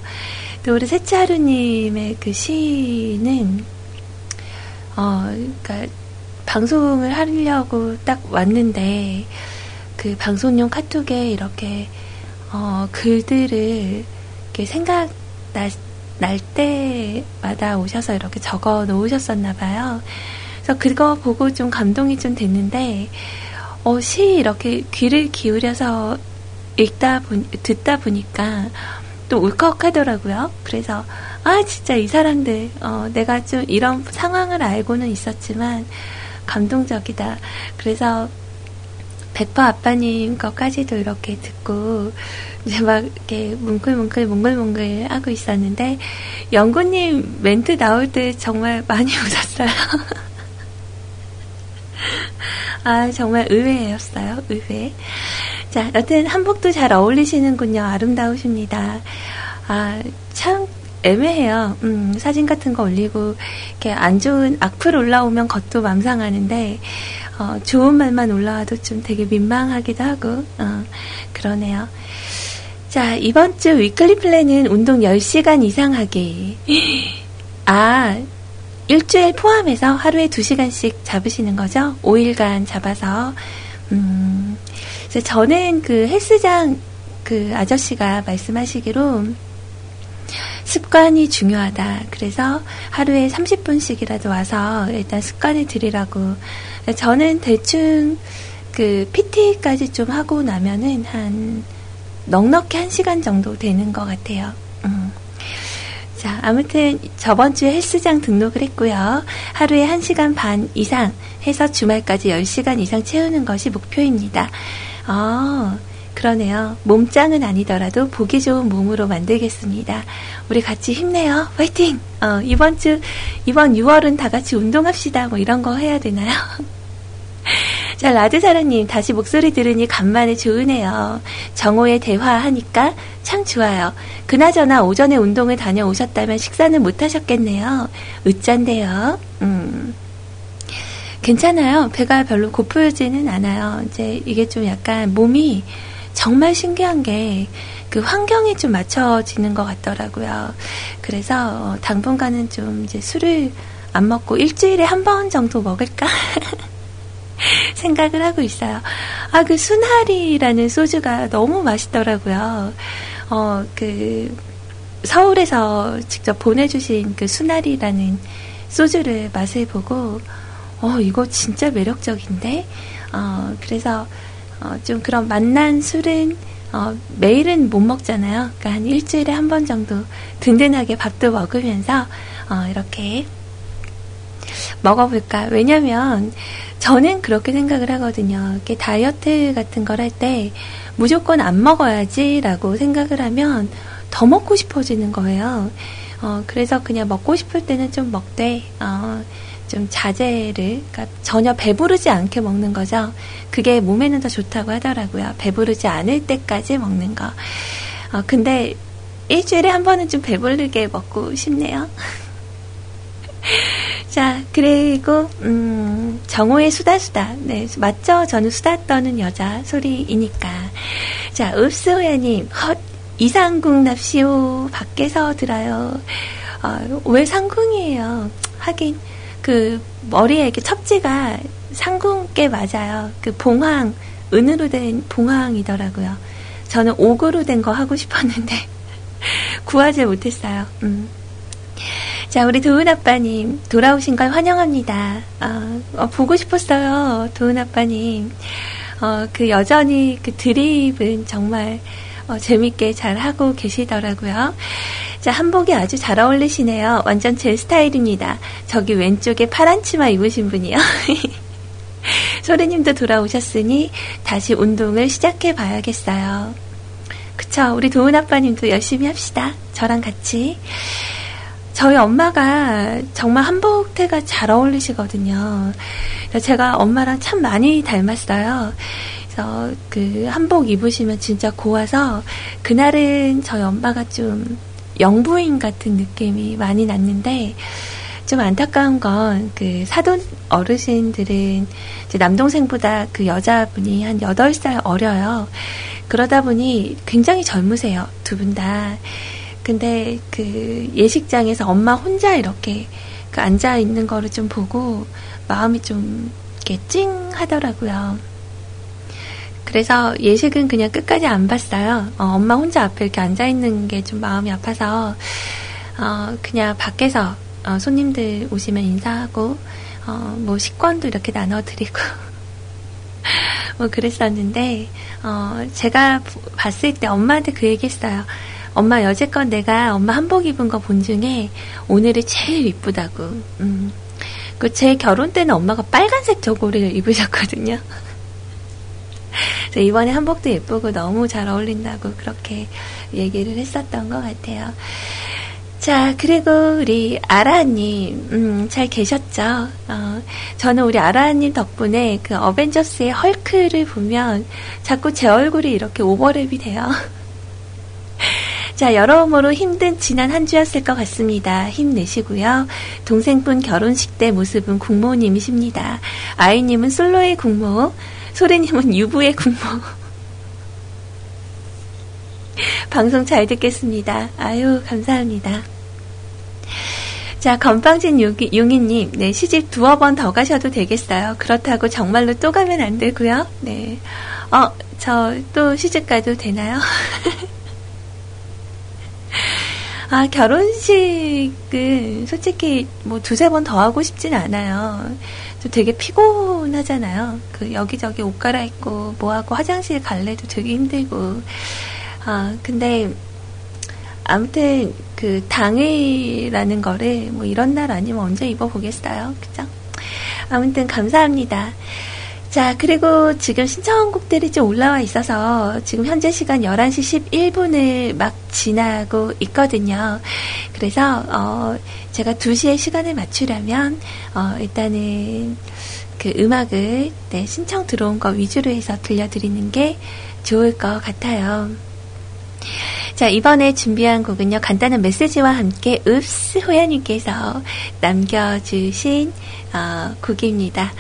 또 우리 세치하루님의 시는 그러니까 방송을 하려고 딱 왔는데 그 방송용 카톡에 이렇게 글들을 이렇게 생각날 때마다 오셔서 이렇게 적어 놓으셨었나 봐요. 그래서 그거 보고 좀 감동이 좀 됐는데 시 이렇게 귀를 기울여서 듣다 보니까 또 울컥하더라고요. 그래서 진짜 이 사람들 내가 좀 이런 상황을 알고는 있었지만 감동적이다. 그래서 백퍼 아빠님 것까지도 이렇게 듣고 이제 막 이렇게 뭉글뭉글 하고 있었는데 영구님 멘트 나올 때 정말 많이 웃었어요. 정말 의외였어요. 의외. 자, 여튼 한복도 잘 어울리시는군요. 아름다우십니다. 참 애매해요. 사진 같은 거 올리고 이렇게 안 좋은 악플 올라오면 겉도 맘상하는데 좋은 말만 올라와도 좀 되게 민망하기도 하고 그러네요. 자, 이번 주 위클리 플랜은 운동 10시간 이상 하기. 일주일 포함해서 하루에 2시간씩 잡으시는 거죠? 5일간 잡아서 저는 그 헬스장 그 아저씨가 말씀하시기로 습관이 중요하다. 그래서 하루에 30분씩이라도 와서 일단 습관을 들이라고. 저는 대충 그 PT까지 좀 하고 나면은 한 넉넉히 1시간 정도 되는 것 같아요. 자, 아무튼 저번 주에 헬스장 등록을 했고요. 하루에 1시간 반 이상 해서 주말까지 10시간 이상 채우는 것이 목표입니다. 그러네요. 몸짱은 아니더라도 보기 좋은 몸으로 만들겠습니다. 우리 같이 힘내요. 화이팅! 이번 6월은 다 같이 운동합시다. 뭐 이런 거 해야 되나요? 자, 라드사라님, 다시 목소리 들으니 간만에 좋으네요. 정호의 대화하니까 참 좋아요. 그나저나 오전에 운동을 다녀오셨다면 식사는 못하셨겠네요. 으짠데요. 괜찮아요. 배가 별로 고프지는 않아요. 이제 이게 좀 약간 몸이 정말 신기한 게 그 환경에 좀 맞춰지는 것 같더라고요. 그래서 당분간은 좀 이제 술을 안 먹고 일주일에 한 번 정도 먹을까? 생각을 하고 있어요. 그 순하리라는 소주가 너무 맛있더라고요. 그 서울에서 직접 보내주신 그 순하리라는 소주를 맛을 보고 이거 진짜 매력적인데? 그래서 좀 그런 맛난 술은 매일은 못 먹잖아요. 그러니까 한 일주일에 한 번 정도 든든하게 밥도 먹으면서 이렇게 먹어볼까? 왜냐면 저는 그렇게 생각을 하거든요. 이렇게 다이어트 같은 걸 할 때 무조건 안 먹어야지라고 생각을 하면 더 먹고 싶어지는 거예요. 그래서 그냥 먹고 싶을 때는 좀 먹되 좀 자제를, 그러니까 전혀 배부르지 않게 먹는 거죠. 그게 몸에는 더 좋다고 하더라고요. 배부르지 않을 때까지 먹는 거. 근데 일주일에 한 번은 좀 배부르게 먹고 싶네요. 자, 그리고 정호의 수다수다. 네, 맞죠? 저는 수다 떠는 여자 소리이니까. 자, 읍스호야님, 헛 이상궁 납시오. 밖에서 들어요. 왜 상궁이에요? 하긴 그 머리에 이렇게 첩지가 상궁께 맞아요. 그 봉황, 은으로 된 봉황이더라고요. 저는 옥으로 된 거 하고 싶었는데 구하지 못했어요. 자, 우리 도은 아빠님 돌아오신 걸 환영합니다. 보고 싶었어요, 도은 아빠님. 그 여전히 그 드립은 정말 재밌게 잘 하고 계시더라고요. 자, 한복이 아주 잘 어울리시네요. 완전 제 스타일입니다. 저기 왼쪽에 파란 치마 입으신 분이요. 소리님도 돌아오셨으니 다시 운동을 시작해 봐야겠어요. 그쵸, 우리 도은 아빠님도 열심히 합시다. 저랑 같이. 저희 엄마가 정말 한복태가 잘 어울리시거든요. 제가 엄마랑 참 많이 닮았어요. 그래서 그 한복 입으시면 진짜 고와서 그날은 저희 엄마가 좀 영부인 같은 느낌이 많이 났는데 좀 안타까운 건 그 사돈 어르신들은 이제 남동생보다 그 여자분이 한 8살 어려요. 그러다 보니 굉장히 젊으세요. 두 분 다. 근데 그 예식장에서 엄마 혼자 이렇게 그 앉아있는 거를 좀 보고 마음이 좀 이렇게 찡하더라고요. 그래서 예식은 그냥 끝까지 안 봤어요. 엄마 혼자 앞에 이렇게 앉아있는 게 좀 마음이 아파서 그냥 밖에서 손님들 오시면 인사하고 뭐 식권도 이렇게 나눠드리고 뭐 그랬었는데 제가 봤을 때 엄마한테 그 얘기했어요. 엄마, 여태껏 내가 엄마 한복 입은 거 본 중에 오늘이 제일 이쁘다고. 그 제 결혼 때는 엄마가 빨간색 저고리를 입으셨거든요. 그래서 이번에 한복도 예쁘고 너무 잘 어울린다고 그렇게 얘기를 했었던 것 같아요. 자, 그리고 우리 아라님, 잘 계셨죠? 저는 우리 아라님 덕분에 그 어벤져스의 헐크를 보면 자꾸 제 얼굴이 이렇게 오버랩이 돼요. 자, 여러모로 힘든 지난 한 주였을 것 같습니다. 힘내시고요. 동생분 결혼식 때 모습은 국모님이십니다. 아이님은 솔로의 국모, 소리님은 유부의 국모. 방송 잘 듣겠습니다. 아유, 감사합니다. 자, 건방진 용인님, 네, 시집 두어 번 더 가셔도 되겠어요. 그렇다고 정말로 또 가면 안 되고요. 네, 저 또 시집 가도 되나요? 아, 결혼식은 솔직히 뭐 두세 번 더 하고 싶진 않아요. 저 되게 피곤하잖아요. 그 여기저기 옷 갈아입고 뭐하고 화장실 갈래도 되게 힘들고. 근데 아무튼 그 당이라는 거를 뭐 이런 날 아니면 언제 입어보겠어요, 그죠? 아무튼 감사합니다. 자, 그리고 지금 신청곡들이 좀 올라와 있어서 지금 현재 시간 11시 11분을 막 지나고 있거든요. 그래서 제가 2시에 시간을 맞추려면 일단은 그 음악을, 네, 신청 들어온 거 위주로 해서 들려드리는 게 좋을 것 같아요. 자, 이번에 준비한 곡은요, 간단한 메시지와 함께 읍스 호야님께서 남겨주신 곡입니다.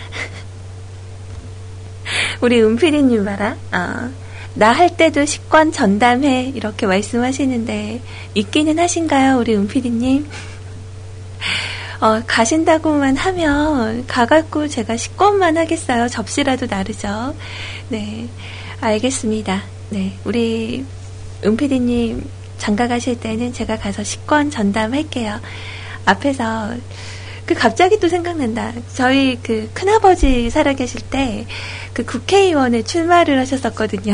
우리 은필이님 봐라. 나 할 때도 식권 전담해, 이렇게 말씀하시는데 있기는 하신가요, 우리 은필이님? 가신다고만 하면 가갖고 제가 식권만 하겠어요. 접시라도 나르죠. 네, 알겠습니다. 네, 우리 은피디님 장가 가실 때는 제가 가서 식권 전담할게요. 앞에서 그 갑자기 또 생각난다. 저희 그 큰아버지 살아계실 때 그 국회의원에 출마를 하셨었거든요.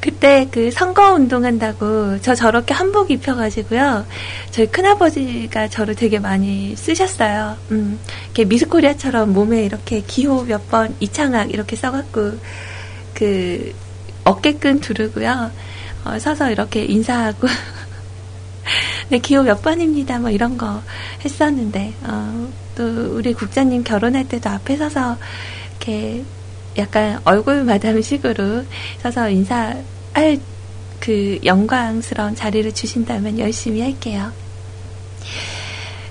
그때 그 선거 운동한다고 저렇게 한복 입혀가지고요. 저희 큰아버지가 저를 되게 많이 쓰셨어요. 이렇게 미스코리아처럼 몸에 이렇게 기호 몇 번 이창학 이렇게 써갖고 그 어깨끈 두르고요. 서서 이렇게 인사하고 네, 기호 몇 번입니다 뭐 이런 거 했었는데 또 우리 국장님 결혼할 때도 앞에 서서 이렇게 약간 얼굴 마담식으로 서서 인사할 그 영광스러운 자리를 주신다면 열심히 할게요.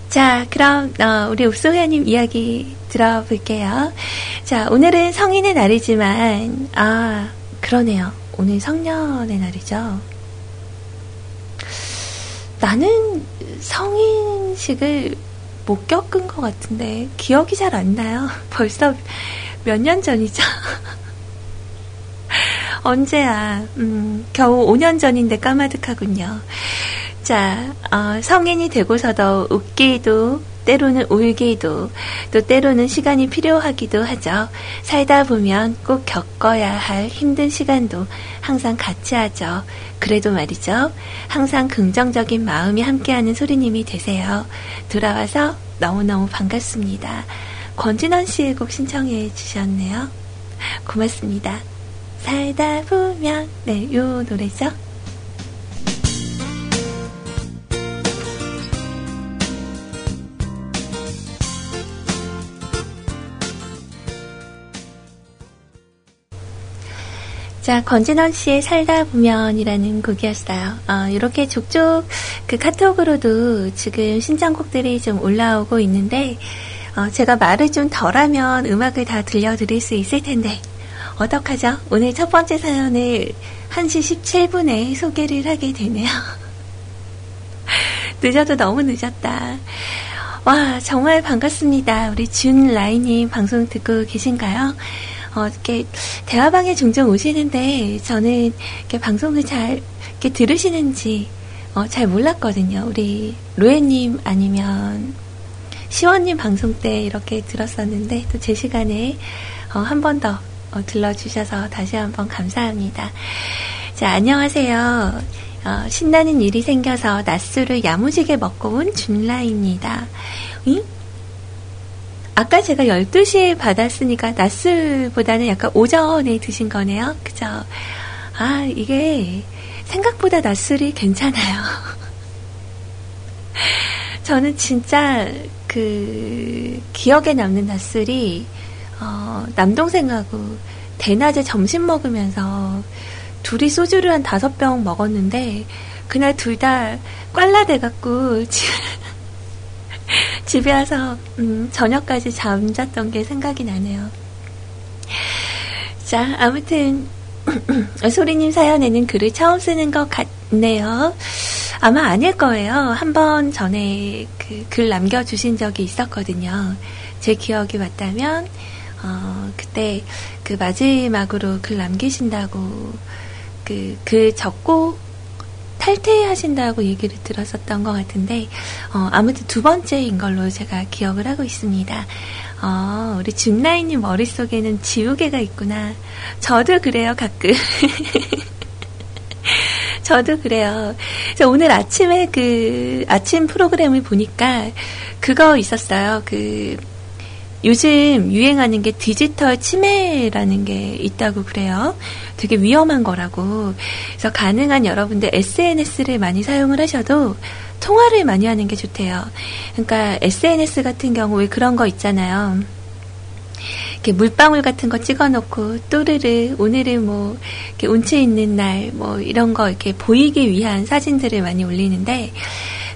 자, 그럼 우리 읍소야님 이야기 들어볼게요. 자, 오늘은 성인의 날이지만 그러네요. 오늘 성년의 날이죠. 나는 성인식을 못 겪은 것 같은데 기억이 잘 안 나요. 벌써 몇 년 전이죠. 언제야. 겨우 5년 전인데 까마득하군요. 자, 성인이 되고서도 웃기도 때로는 울기도 또 때로는 시간이 필요하기도 하죠. 살다 보면 꼭 겪어야 할 힘든 시간도 항상 같이 하죠. 그래도 말이죠, 항상 긍정적인 마음이 함께하는 소리님이 되세요. 돌아와서 너무너무 반갑습니다. 권진원 씨의 곡 신청해 주셨네요. 고맙습니다. 살다 보면, 네, 요 노래죠. 자, 권진원 씨의 살다 보면이라는 곡이었어요. 이렇게 족족 그 카톡으로도 지금 신청곡들이 좀 올라오고 있는데, 제가 말을 좀 덜하면 음악을 다 들려드릴 수 있을 텐데, 어떡하죠? 오늘 첫 번째 사연을 1시 17분에 소개를 하게 되네요. 늦어도 너무 늦었다. 와, 정말 반갑습니다. 우리 준라이님 방송 듣고 계신가요? 이렇게 대화방에 종종 오시는데 저는 이렇게 방송을 잘 이렇게 들으시는지 잘 몰랐거든요. 우리 로에님 아니면 시원님 방송 때 이렇게 들었었는데 또 제 시간에 한 번 더 들러주셔서 다시 한번 감사합니다. 자, 안녕하세요. 신나는 일이 생겨서 낮술을 야무지게 먹고 온 준라입니다. 응? 아까 제가 12시에 받았으니까 낮술보다는 약간 오전에 드신 거네요. 그죠? 아, 이게 생각보다 낮술이 괜찮아요. 저는 진짜 그 기억에 남는 낮술이 남동생하고 대낮에 점심 먹으면서 둘이 소주를 한 5병 먹었는데 그날 둘 다 꽐라대갖고 집에 와서 저녁까지 잠잤던 게 생각이 나네요. 자, 아무튼 소리님 사연에는 글을 처음 쓰는 것 같네요. 아마 아닐 거예요. 한 번 전에 그 글 남겨주신 적이 있었거든요. 제 기억이 맞다면 그때 그 마지막으로 글 남기신다고 글 적고 탈퇴하신다고 얘기를 들었었던 것 같은데 아무튼 2번째인 걸로 제가 기억을 하고 있습니다. 우리 준라인님 머릿속에는 지우개가 있구나. 저도 그래요, 가끔. 저도 그래요. 그래서 오늘 아침에 그 아침 프로그램을 보니까 그거 있었어요. 그 요즘 유행하는 게 디지털 치매라는 게 있다고 그래요. 되게 위험한 거라고. 그래서 가능한 여러분들 SNS를 많이 사용을 하셔도 통화를 많이 하는 게 좋대요. 그러니까 SNS 같은 경우에 그런 거 있잖아요. 이렇게 물방울 같은 거 찍어놓고 또르르 오늘은 뭐 이렇게 운치 있는 날 뭐 이런 거 이렇게 보이기 위한 사진들을 많이 올리는데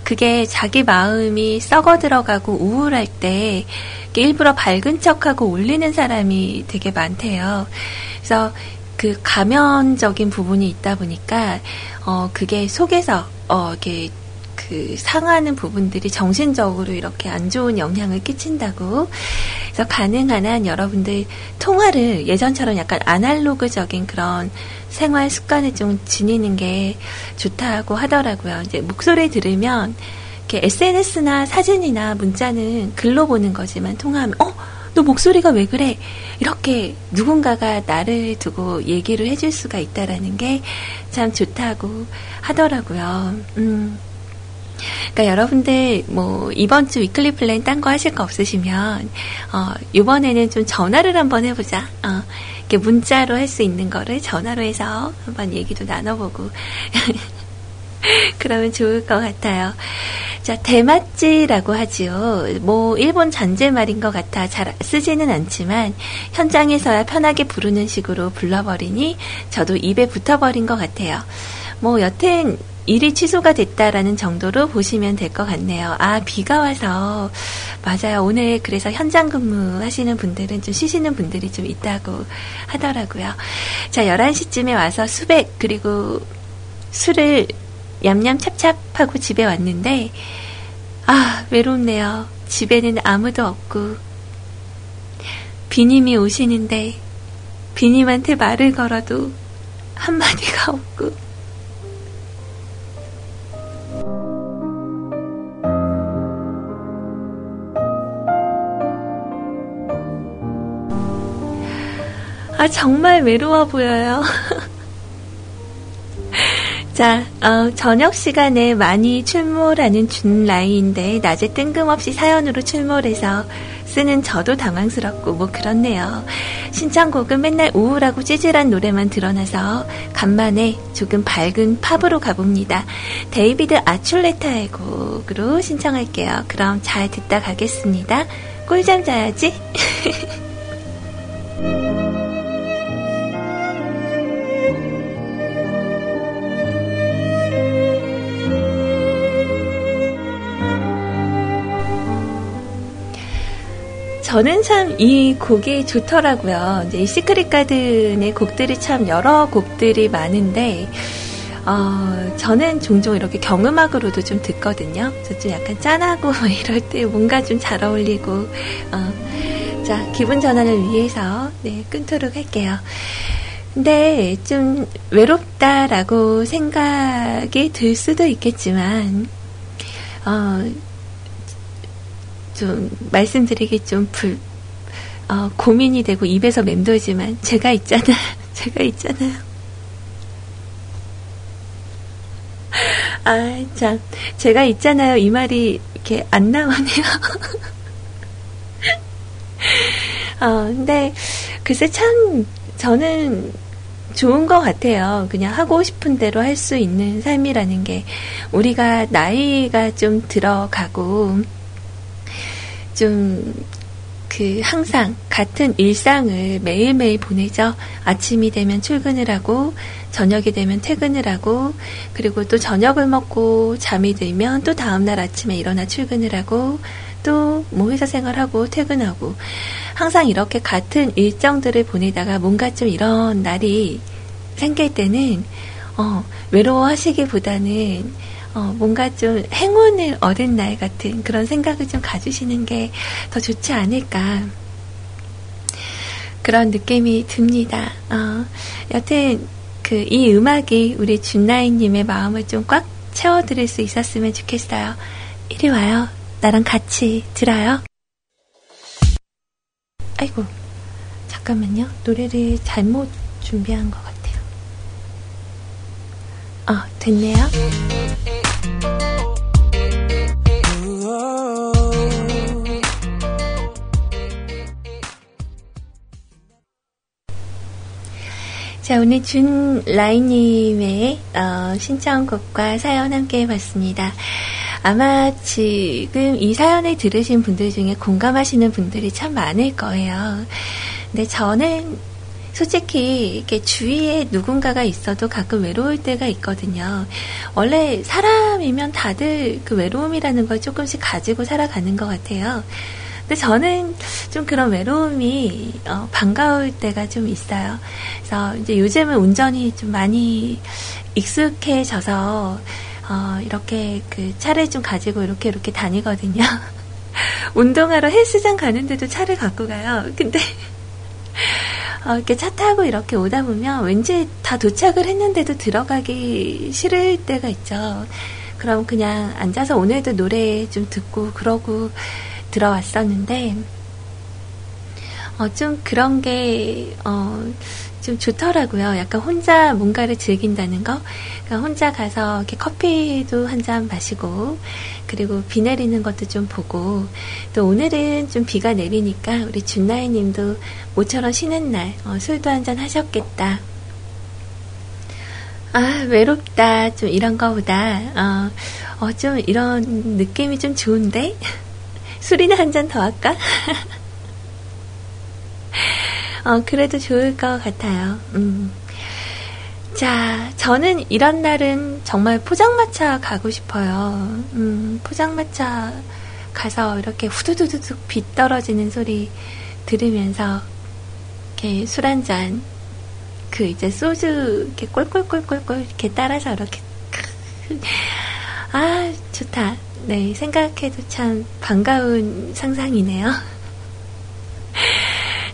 그게 자기 마음이 썩어 들어가고 우울할 때 일부러 밝은 척하고 올리는 사람이 되게 많대요. 그래서 그 가면적인 부분이 있다 보니까 그게 속에서 이게 그 상하는 부분들이 정신적으로 이렇게 안 좋은 영향을 끼친다고. 그래서 가능한 한 여러분들 통화를 예전처럼 약간 아날로그적인 그런 생활 습관을 좀 지니는 게 좋다고 하더라고요. 이제 목소리 들으면 이렇게 SNS나 사진이나 문자는 글로 보는 거지만 통화하면 너 목소리가 왜 그래? 이렇게 누군가가 나를 두고 얘기를 해줄 수가 있다라는 게 참 좋다고 하더라고요. 그러니까 여러분들 뭐 이번 주 위클리 플랜 딴 거 하실 거 없으시면 이번에는 좀 전화를 한번 해보자. 이렇게 문자로 할 수 있는 거를 전화로 해서 한번 얘기도 나눠보고 그러면 좋을 것 같아요. 자, 대맞지라고 하지요. 뭐 일본 잔재말인 것 같아 잘 쓰지는 않지만 현장에서야 편하게 부르는 식으로 불러버리니 저도 입에 붙어버린 것 같아요. 뭐 여튼 일이 취소가 됐다라는 정도로 보시면 될 것 같네요. 아, 비가 와서 맞아요. 오늘 그래서 현장 근무하시는 분들은 좀 쉬시는 분들이 좀 있다고 하더라고요. 자, 11시쯤에 와서 수백 그리고 술을 얌얌 찹찹하고 집에 왔는데 아, 외롭네요. 집에는 아무도 없고 비님이 오시는데 비님한테 말을 걸어도 한마디가 없고 아, 정말 외로워 보여요. 자, 저녁 시간에 많이 출몰하는 준라이인데 낮에 뜬금없이 사연으로 출몰해서 쓰는 저도 당황스럽고 뭐 그렇네요. 신청곡은 맨날 우울하고 찌질한 노래만 드러나서 간만에 조금 밝은 팝으로 가봅니다. 데이비드 아출레타의 곡으로 신청할게요. 그럼 잘 듣다 가겠습니다. 꿀잠 자야지. 저는 참 이 곡이 좋더라고요. 이제 이 시크릿 가든의 곡들이 참 여러 곡들이 많은데 저는 종종 이렇게 경음악으로도 좀 듣거든요. 저 좀 약간 짠하고 이럴 때 뭔가 좀 잘 어울리고, 자, 기분 전환을 위해서, 네, 끊도록 할게요. 근데 좀 외롭다라고 생각이 들 수도 있겠지만, 좀 말씀드리기 좀 고민이 되고 입에서 맴돌지만 제가 있잖아요. 아, 참, 제가 있잖아요. 이 말이 이렇게 안 나오네요. 근데 글쎄 참 저는 좋은 것 같아요. 그냥 하고 싶은 대로 할 수 있는 삶이라는 게 우리가 나이가 좀 들어가고 좀 그 항상 같은 일상을 매일매일 보내죠. 아침이 되면 출근을 하고 저녁이 되면 퇴근을 하고 그리고 또 저녁을 먹고 잠이 들면 또 다음날 아침에 일어나 출근을 하고 또 뭐 회사 생활하고 퇴근하고 항상 이렇게 같은 일정들을 보내다가 뭔가 좀 이런 날이 생길 때는 외로워하시기보다는 뭔가 좀 행운을 얻은 날 같은 그런 생각을 좀 가지시는 게 더 좋지 않을까 그런 느낌이 듭니다. 여튼 그 이 음악이 우리 준나이님의 마음을 좀 꽉 채워드릴 수 있었으면 좋겠어요. 이리 와요. 나랑 같이 들어요. 아이고 잠깐만요. 노래를 잘못 준비한 것 같아요. 됐네요. 자, 오늘 준라이님의 신청곡과 사연 함께 해봤습니다. 아마 지금 이 사연을 들으신 분들 중에 공감하시는 분들이 참 많을 거예요. 근데 저는 솔직히 이렇게 주위에 누군가가 있어도 가끔 외로울 때가 있거든요. 원래 사람이면 다들 그 외로움이라는 걸 조금씩 가지고 살아가는 것 같아요. 근데 저는 좀 그런 외로움이 반가울 때가 좀 있어요. 그래서 이제 요즘은 운전이 좀 많이 익숙해져서 이렇게 그 차를 좀 가지고 이렇게 다니거든요. 운동하러 헬스장 가는데도 차를 갖고 가요. 근데 이렇게 차 타고 이렇게 오다 보면 왠지 다 도착을 했는데도 들어가기 싫을 때가 있죠. 그럼 그냥 앉아서 오늘도 노래 좀 듣고 그러고 들어왔었는데, 좀 그런 게, 좀 좋더라고요. 약간 혼자 뭔가를 즐긴다는 거. 그러니까 혼자 가서 이렇게 커피도 한 잔 마시고, 그리고 비 내리는 것도 좀 보고, 또 오늘은 좀 비가 내리니까 우리 준나이 님도 모처럼 쉬는 날, 술도 한 잔 하셨겠다. 아, 외롭다. 좀 이런 거보다, 좀 이런 느낌이 좀 좋은데? 술이나 한 잔 더 할까? 그래도 좋을 것 같아요. 자, 저는 이런 날은 정말 포장마차 가고 싶어요. 포장마차 가서 이렇게 후두두두둑 비 떨어지는 소리 들으면서 이렇게 술 한 잔, 그 이제 소주 이렇게 꼴꼴꼴꼴꼴 이렇게 따라서 이렇게 아, 좋다. 네, 생각해도 참 반가운 상상이네요.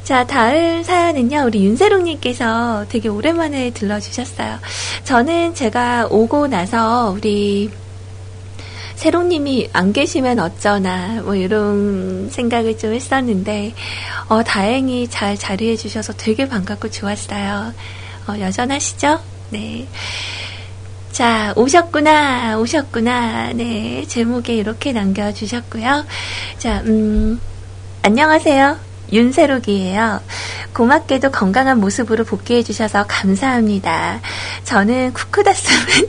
자, 다음 사연은요, 우리 윤세롱님께서 되게 오랜만에 들러주셨어요. 저는 제가 오고 나서 우리 세롱님이 안 계시면 어쩌나 뭐 이런 생각을 좀 했었는데 다행히 잘 자리해 주셔서 되게 반갑고 좋았어요. 여전하시죠? 네. 자, 오셨구나. 네, 제목에 이렇게 남겨주셨고요. 자, 안녕하세요. 윤세록이에요. 고맙게도 건강한 모습으로 복귀해주셔서 감사합니다. 저는 쿠쿠다스맨.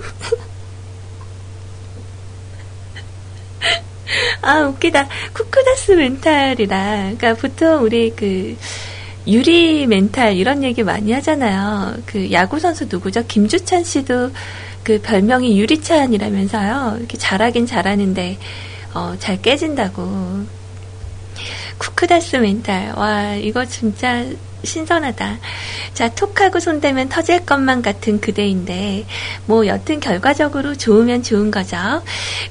아, 웃기다. 쿠쿠다스 멘탈이라. 그러니까 보통 우리 그, 유리 멘탈 이런 얘기 많이 하잖아요. 그 야구선수 누구죠? 김주찬 씨도 그 별명이 유리찬이라면서요. 이렇게 잘하긴 잘하는데, 잘 깨진다고. 쿠쿠다스 멘탈. 와, 이거 진짜 신선하다. 자, 톡하고 손대면 터질 것만 같은 그대인데 뭐 여튼 결과적으로 좋으면 좋은 거죠.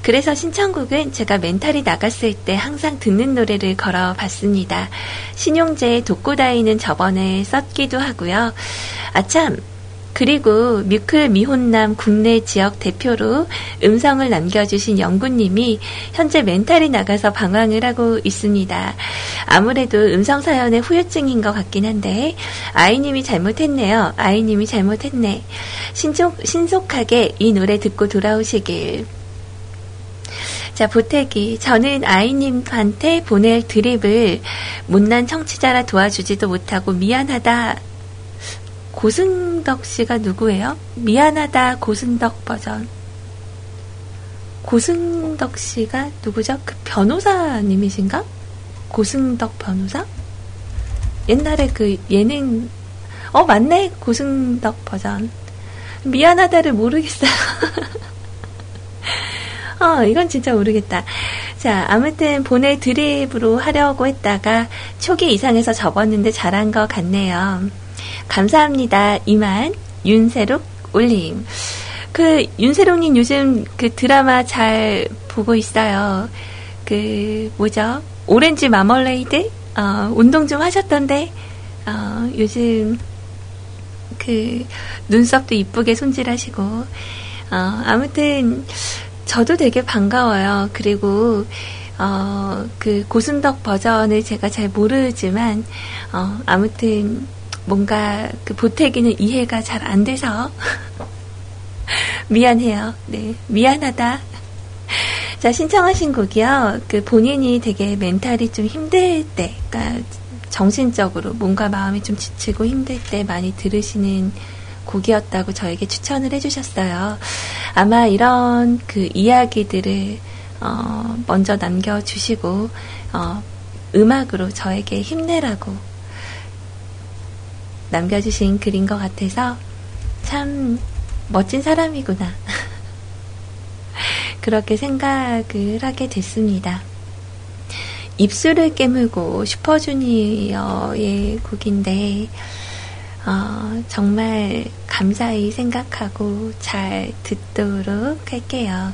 그래서 신청곡은 제가 멘탈이 나갔을 때 항상 듣는 노래를 걸어봤습니다. 신용재의 독고다이는 저번에 썼기도 하고요. 아참, 그리고 뮤클 미혼남 국내 지역 대표로 음성을 남겨주신 영구님이 현재 멘탈이 나가서 방황을 하고 있습니다. 아무래도 음성 사연의 후유증인 것 같긴 한데 아이님이 잘못했네요. 아이님이 잘못했네. 신속하게 이 노래 듣고 돌아오시길. 자, 보태기. 저는 아이님한테 보낼 드립을 못난 청취자라 도와주지도 못하고 미안하다. 고승덕 씨가 누구예요? 미안하다 고승덕 버전. 고승덕 씨가 누구죠? 그 변호사님이신가? 고승덕 변호사? 옛날에 그 예능, 맞네? 고승덕 버전. 미안하다를 모르겠어요. 이건 진짜 모르겠다. 자, 아무튼 보낼 드립으로 하려고 했다가 초기 이상에서 접었는데 잘한 것 같네요. 감사합니다. 이만, 윤세록 올림. 그, 윤세록님 요즘 그 드라마 잘 보고 있어요. 그, 뭐죠? 오렌지 마멀레이드? 운동 좀 하셨던데? 요즘, 그, 눈썹도 이쁘게 손질하시고. 아무튼, 저도 되게 반가워요. 그리고, 그 고순덕 버전을 제가 잘 모르지만, 아무튼, 뭔가 그 보태기는 이해가 잘 안 돼서 미안해요. 네, 미안하다. 자, 신청하신 곡이요. 그 본인이 되게 멘탈이 좀 힘들 때, 그러니까 정신적으로 뭔가 마음이 좀 지치고 힘들 때 많이 들으시는 곡이었다고 저에게 추천을 해주셨어요. 아마 이런 그 이야기들을 먼저 남겨주시고 음악으로 저에게 힘내라고 남겨주신 글인 것 같아서 참 멋진 사람이구나 그렇게 생각을 하게 됐습니다. 입술을 깨물고 슈퍼주니어의 곡인데 정말 감사히 생각하고 잘 듣도록 할게요.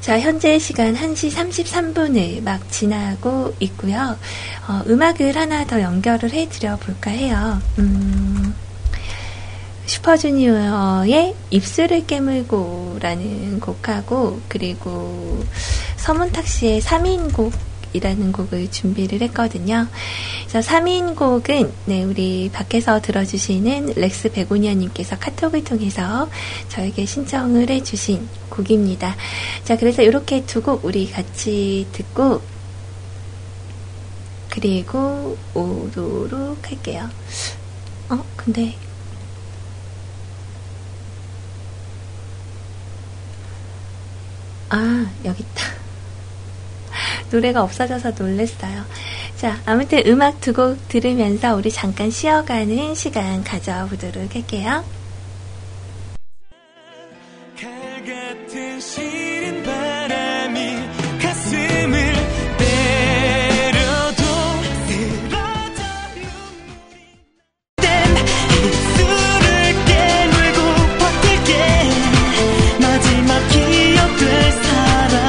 자, 현재 시간 1시 33분을 막 지나고 있고요. 음악을 하나 더 연결을 해드려 볼까 해요. 슈퍼주니어의 입술을 깨물고 라는 곡하고 그리고 서문탁 씨의 3인곡 이라는 곡을 준비를 했거든요. 그래서 3인곡은 네, 우리 밖에서 들어주시는 렉스 백오니아님께서 카톡을 통해서 저에게 신청을 해주신 곡입니다. 자, 그래서 이렇게 두 곡 우리 같이 듣고 그리고 오도록 할게요. 근데 여기 있다. 노래가 없어져서 놀랬어요. 자, 아무튼 음악 두 곡 들으면서 우리 잠깐 쉬어가는 시간 가져보도록 할게요. 칼 같은 시린 바람이 가슴을 때려도 쓰러져 눈물이 땐 입술을 깨물고 버틸게 마지막 기억을 살아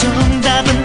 정답은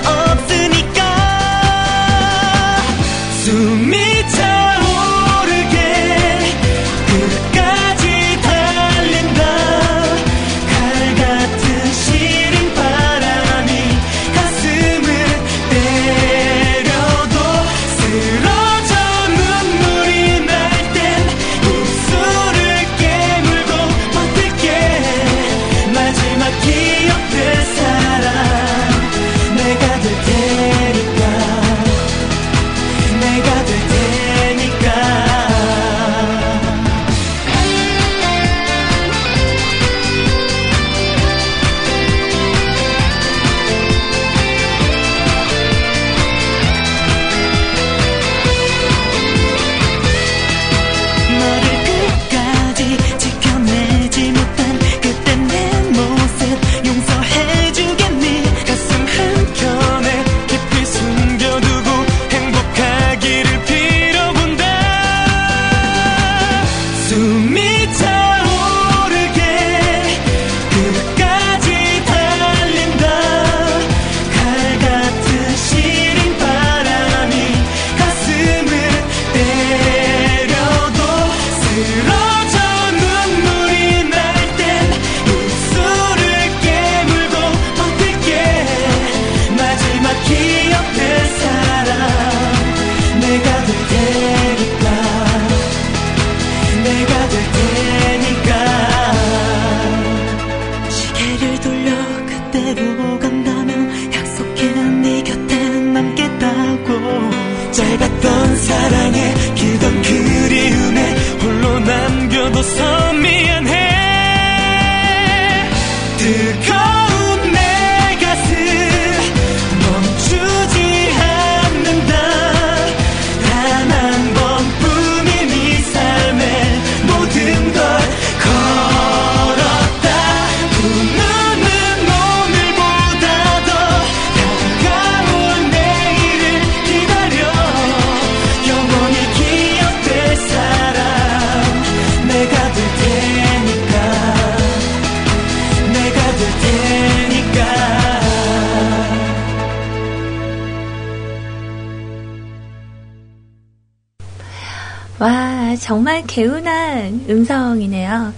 아, 정말 개운한 음성이네요.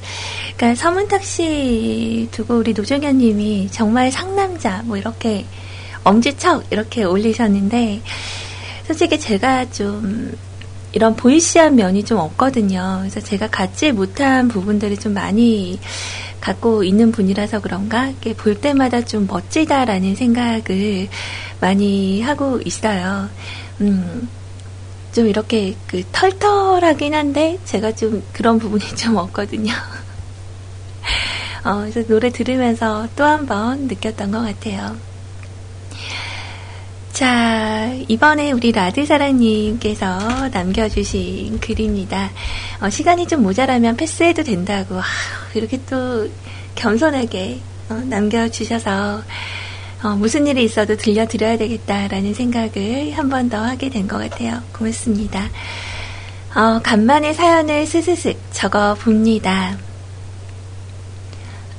그러니까 서문탁 씨 두고 우리 노종현 님이 정말 상남자 뭐 이렇게 엄지척 이렇게 올리셨는데, 솔직히 제가 좀 이런 보이시한 면이 좀 없거든요. 그래서 제가 갖지 못한 부분들이 좀 많이 갖고 있는 분이라서 그런가 볼 때마다 좀 멋지다라는 생각을 많이 하고 있어요. 좀 이렇게 그 털털하긴 한데 제가 좀 그런 부분이 좀 없거든요. 그래서 노래 들으면서 또 한 번 느꼈던 것 같아요. 자, 이번에 우리 라드사랑님께서 남겨주신 글입니다. 시간이 좀 모자라면 패스해도 된다고 이렇게 또 겸손하게 남겨주셔서 무슨 일이 있어도 들려드려야 되겠다라는 생각을 한 번 더 하게 된 것 같아요. 고맙습니다. 간만에 사연을 스스스 적어봅니다.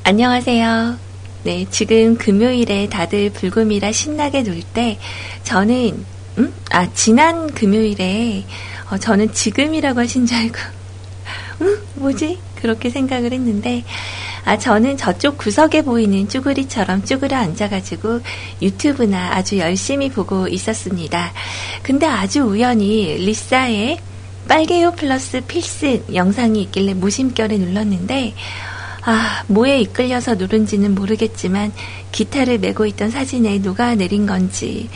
안녕하세요. 네, 지금 금요일에 다들 불금이라 신나게 놀 때 저는 지난 금요일에 저는 지금이라고 하신 줄 알고 뭐지? 그렇게 생각을 했는데 저는 저쪽 구석에 보이는 쭈구리처럼 쭈그려 앉아가지고 유튜브나 아주 열심히 보고 있었습니다. 근데 아주 우연히 리사의 빨개요 플러스 필승 영상이 있길래 무심결에 눌렀는데 뭐에 이끌려서 누른지는 모르겠지만 기타를 메고 있던 사진에 녹아내린 건지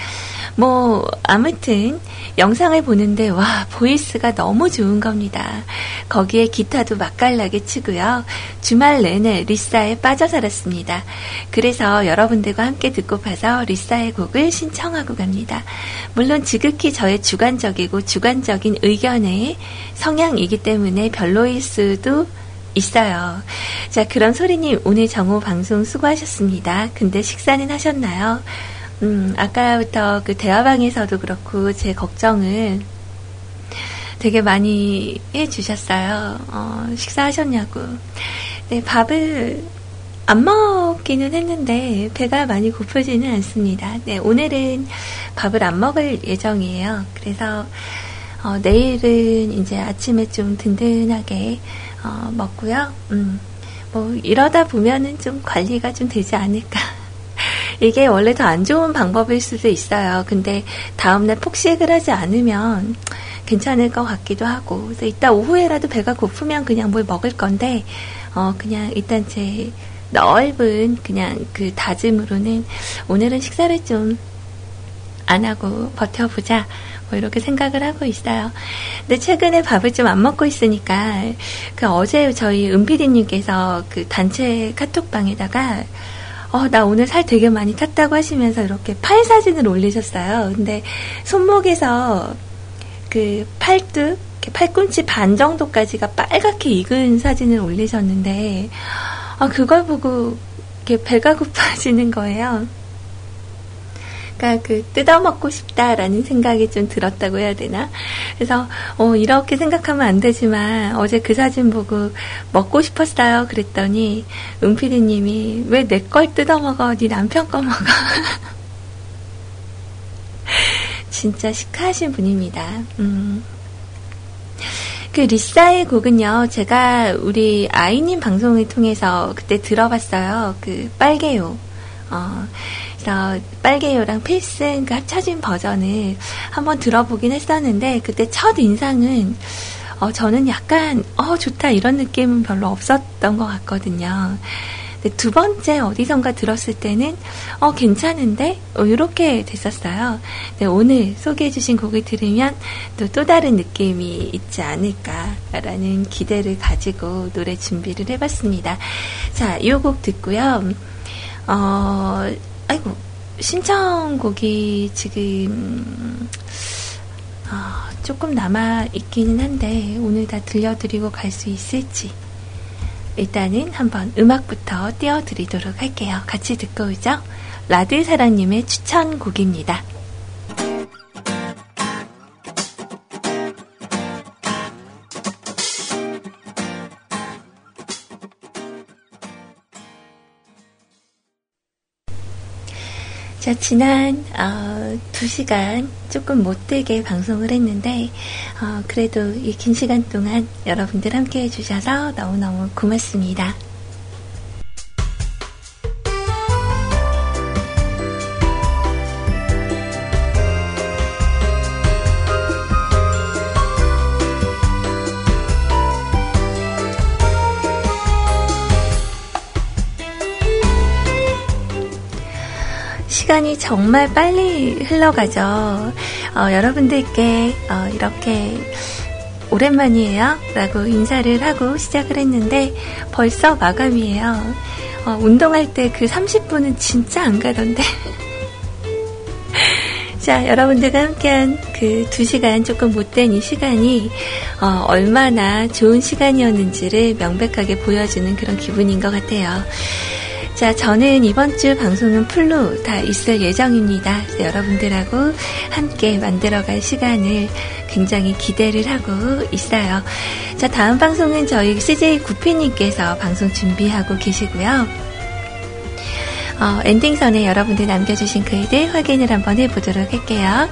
아무튼 영상을 보는데 보이스가 너무 좋은 겁니다. 거기에 기타도 맛깔나게 치고요. 주말 내내 리사에 빠져 살았습니다. 그래서 여러분들과 함께 듣고 봐서 리사의 곡을 신청하고 갑니다. 물론 지극히 저의 주관적인 의견의 성향이기 때문에 별로일 수도 있어요. 자, 그럼 소리님, 오늘 정오 방송 수고하셨습니다. 근데 식사는 하셨나요? 아까부터 그 대화방에서도 그렇고 제 걱정을 되게 많이 해주셨어요. 식사하셨냐고. 네, 밥을 안 먹기는 했는데 배가 많이 고프지는 않습니다. 네, 오늘은 밥을 안 먹을 예정이에요. 그래서 내일은 이제 아침에 좀 든든하게 먹고요. 이러다 보면은 좀 관리가 좀 되지 않을까. 이게 원래 더 안 좋은 방법일 수도 있어요. 근데 다음날 폭식을 하지 않으면 괜찮을 것 같기도 하고. 그래서 이따 오후에라도 배가 고프면 그냥 뭘 먹을 건데, 그냥 일단 제 넓은 그냥 그 다짐으로는 오늘은 식사를 좀 안 하고 버텨보자. 이렇게 생각을 하고 있어요. 근데 최근에 밥을 좀 안 먹고 있으니까 어제 저희 은피디님께서 그 단체 카톡방에다가 나 오늘 살 되게 많이 탔다고 하시면서 이렇게 팔 사진을 올리셨어요. 근데 손목에서 그 팔뚝, 팔꿈치 반 정도까지가 빨갛게 익은 사진을 올리셨는데 그걸 보고 이렇게 배가 고파지는 거예요. 그 뜯어먹고 싶다라는 생각이 좀 들었다고 해야 되나? 그래서 이렇게 생각하면 안 되지만 어제 그 사진 보고 먹고 싶었어요 그랬더니 은피디님이 왜 내 걸 뜯어먹어? 네 남편 거 먹어. 진짜 시크하신 분입니다. 그 리사의 곡은요, 제가 우리 아이님 방송을 통해서 그때 들어봤어요. 그 빨개요. 그래서 빨개요랑 필승 그 합쳐진 버전을 한번 들어보긴 했었는데 그때 첫 인상은 저는 약간 좋다 이런 느낌은 별로 없었던 것 같거든요. 근데 두 번째 어디선가 들었을 때는 괜찮은데? 이렇게 됐었어요. 근데 오늘 소개해 주신 곡을 들으면 또 다른 느낌이 있지 않을까라는 기대를 가지고 노래 준비를 해봤습니다. 자, 이 곡 듣고요. 아이고, 신청곡이 지금 조금 남아있기는 한데 오늘 다 들려드리고 갈 수 있을지 일단은 한번 음악부터 띄워드리도록 할게요. 같이 듣고 오죠. 라드사랑님의 추천곡입니다. 자, 지난 2시간 조금 못되게 방송을 했는데 그래도 이 긴 시간 동안 여러분들 함께해 주셔서 너무너무 고맙습니다. 시간이 정말 빨리 흘러가죠. 여러분들께 이렇게 오랜만이에요 라고 인사를 하고 시작을 했는데 벌써 마감이에요. 운동할 때 그 30분은 진짜 안 가던데. 자, 여러분들과 함께한 그 2시간 조금 못된 이 시간이 얼마나 좋은 시간이었는지를 명백하게 보여주는 그런 기분인 것 같아요. 자, 저는 이번 주 방송은 풀로 다 있을 예정입니다. 여러분들하고 함께 만들어갈 시간을 굉장히 기대를 하고 있어요. 자, 다음 방송은 저희 CJ 구피님께서 방송 준비하고 계시고요. 엔딩선에 여러분들 남겨주신 글들 확인을 한번 해보도록 할게요.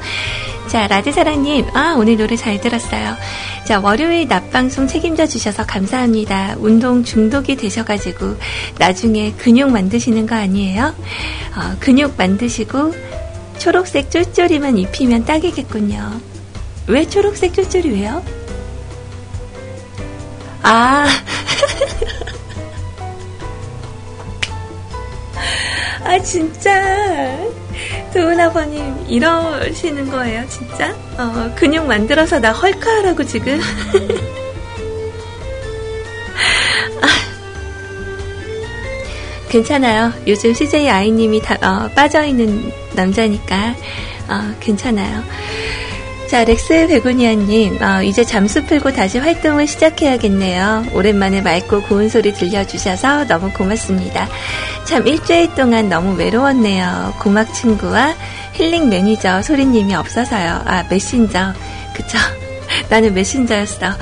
자, 라드사랑님, 오늘 노래 잘 들었어요. 자, 월요일 낮방송 책임져 주셔서 감사합니다. 운동 중독이 되셔가지고 나중에 근육 만드시는 거 아니에요? 근육 만드시고 초록색 쫄쫄이만 입히면 딱이겠군요. 왜 초록색 쫄쫄이 왜요? 진짜 도훈 아버님 이러시는 거예요 진짜? 근육 만들어서 나 헐크하라고 지금? 괜찮아요. 요즘 CJ 아이님이 다 빠져있는 남자니까 괜찮아요. 자, 렉스 베고니아님, 이제 잠수 풀고 다시 활동을 시작해야겠네요. 오랜만에 맑고 고운 소리 들려주셔서 너무 고맙습니다. 참 일주일 동안 너무 외로웠네요. 고막 친구와 힐링 매니저 소리님이 없어서요. 메신저, 그쵸? 나는 메신저였어.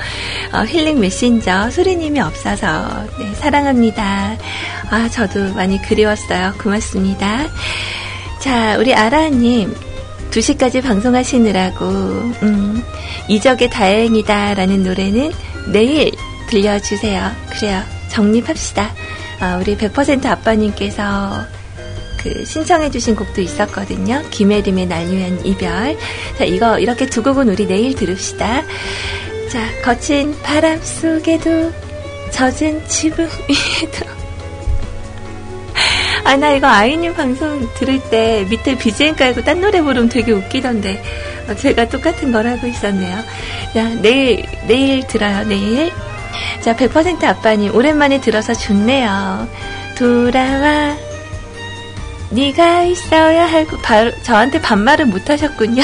힐링 메신저 소리님이 없어서 네, 사랑합니다. 저도 많이 그리웠어요. 고맙습니다. 자, 우리 아라님 2시까지 방송하시느라고 이적의 다행이다 라는 노래는 내일 들려주세요. 그래요, 정립합시다. 우리 100% 아빠님께서 그 신청해 주신 곡도 있었거든요. 김혜림의 날 위한 이별. 자, 이거 이렇게 두 곡은 우리 내일 들읍시다. 자, 거친 바람 속에도 젖은 지붕 위에도. 나 이거 아이님 방송 들을 때 밑에 BGM 깔고 딴 노래 부르면 되게 웃기던데 제가 똑같은 걸 하고 있었네요. 자, 내일 들어요, 내일. 자, 100% 아빠님 오랜만에 들어서 좋네요. 돌아와 네가 있어야 하고 바로 저한테 반말을 못하셨군요.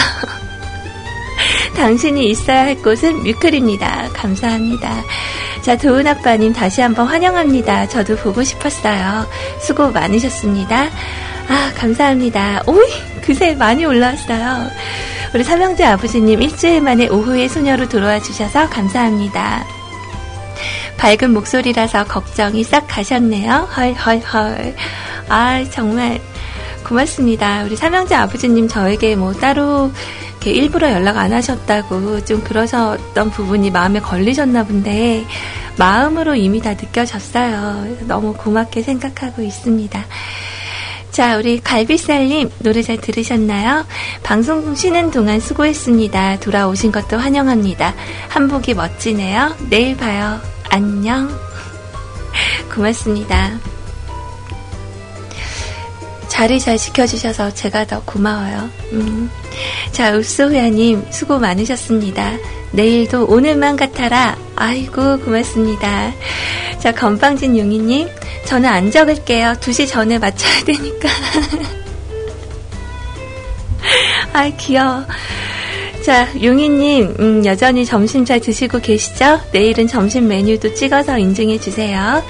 당신이 있어야 할 곳은 뮤클입니다. 감사합니다. 자, 도훈 아빠님 다시 한번 환영합니다. 저도 보고 싶었어요. 수고 많으셨습니다. 감사합니다. 오이, 그새 많이 올라왔어요. 우리 삼형제 아버지님 일주일 만에 오후에 소녀로 돌아와 주셔서 감사합니다. 밝은 목소리라서 걱정이 싹 가셨네요. 헐헐헐. 정말 고맙습니다. 우리 삼형제 아버지님 저에게 뭐 따로 일부러 연락 안 하셨다고 좀 그러셨던 부분이 마음에 걸리셨나 본데 마음으로 이미 다 느껴졌어요. 너무 고맙게 생각하고 있습니다. 자, 우리 갈비살님 노래 잘 들으셨나요? 방송 쉬는 동안 수고했습니다. 돌아오신 것도 환영합니다. 한복이 멋지네요. 내일 봐요. 안녕. 고맙습니다. 자리 잘 지켜주셔서 제가 더 고마워요. 자, 읍소회아님 수고 많으셨습니다. 내일도 오늘만 같아라. 아이고, 고맙습니다. 자, 건방진 용이님 저는 안 적을게요. 2시 전에 맞춰야 되니까. 귀여워. 자, 용이님 여전히 점심 잘 드시고 계시죠? 내일은 점심 메뉴도 찍어서 인증해주세요.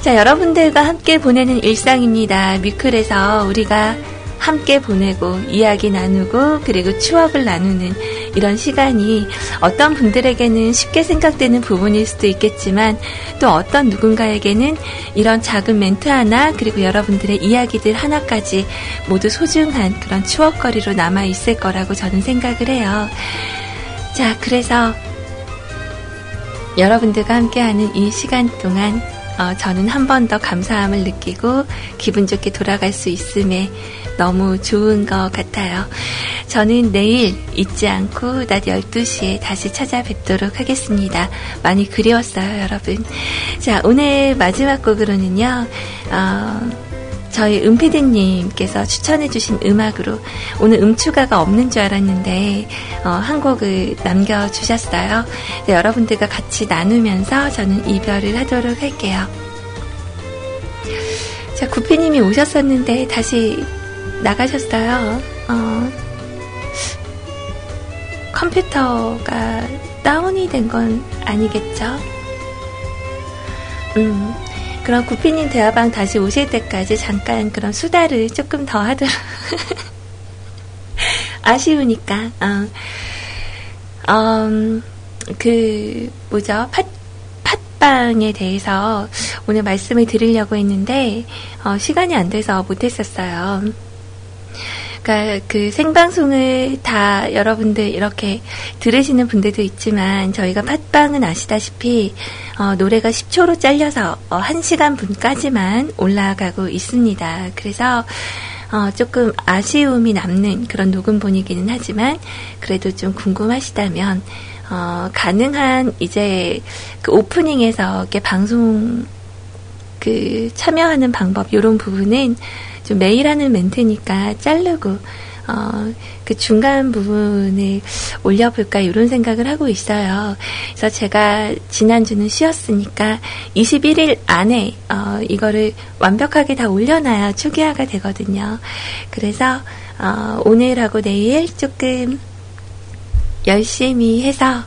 자, 여러분들과 함께 보내는 일상입니다. 뮤클에서 우리가 함께 보내고 이야기 나누고 그리고 추억을 나누는 이런 시간이 어떤 분들에게는 쉽게 생각되는 부분일 수도 있겠지만 또 어떤 누군가에게는 이런 작은 멘트 하나 그리고 여러분들의 이야기들 하나까지 모두 소중한 그런 추억거리로 남아있을 거라고 저는 생각을 해요. 자, 그래서 여러분들과 함께하는 이 시간 동안 저는 한 번 더 감사함을 느끼고 기분 좋게 돌아갈 수 있음에 너무 좋은 것 같아요. 저는 내일 잊지 않고 낮 12시에 다시 찾아뵙도록 하겠습니다. 많이 그리웠어요, 여러분. 자, 오늘 마지막 곡으로는요. 저희 은피디님께서 추천해주신 음악으로 오늘 음추가가 없는 줄 알았는데 한 곡을 남겨주셨어요. 네, 여러분들과 같이 나누면서 저는 이별을 하도록 할게요. 자, 구피님이 오셨었는데 다시 나가셨어요. 컴퓨터가 다운이 된 건 아니겠죠? 그럼 구피님 대화방 다시 오실 때까지 잠깐 그런 수다를 조금 더 하도록 아쉬우니까 팟빵에 대해서 오늘 말씀을 드리려고 했는데 시간이 안 돼서 못했었어요. 그러니까 그 생방송을 다 여러분들 이렇게 들으시는 분들도 있지만 저희가 팟빵은 아시다시피 노래가 10초로 잘려서 1시간 분까지만 올라가고 있습니다. 그래서 조금 아쉬움이 남는 그런 녹음본이기는 하지만 그래도 좀 궁금하시다면 가능한 이제 그 오프닝에서 이렇게 방송 그 참여하는 방법 이런 부분은 좀 매일 하는 멘트니까 자르고 그 중간 부분을 올려볼까 이런 생각을 하고 있어요. 그래서 제가 지난주는 쉬었으니까 21일 안에 이거를 완벽하게 다 올려놔야 초기화가 되거든요. 그래서 오늘하고 내일 조금 열심히 해서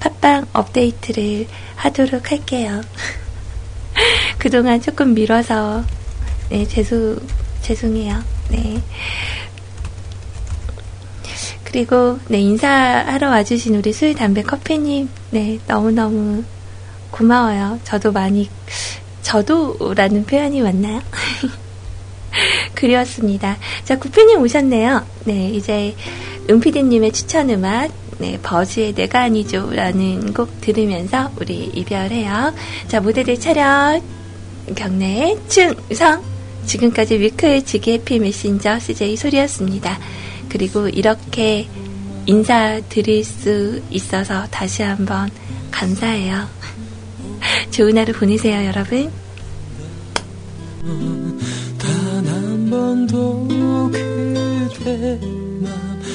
팟빵 업데이트를 하도록 할게요. 그동안 조금 미뤄서, 네, 죄송해요. 네. 그리고, 네, 인사하러 와주신 우리 술, 담배, 커피님, 네, 너무너무 고마워요. 저도라는 표현이 맞나요? 그리웠습니다. 자, 구피님 오셨네요. 네, 이제, 은피디님의 추천 음악, 네, 버즈의 내가 아니죠 라는 곡 들으면서 우리 이별해요. 자, 무대들 차렷. 경례의 충성. 지금까지 뮤클 지게피 메신저 CJ 소리였습니다. 그리고 이렇게 인사드릴 수 있어서 다시 한번 감사해요. 좋은 하루 보내세요, 여러분. 단 한 번도 그대 맘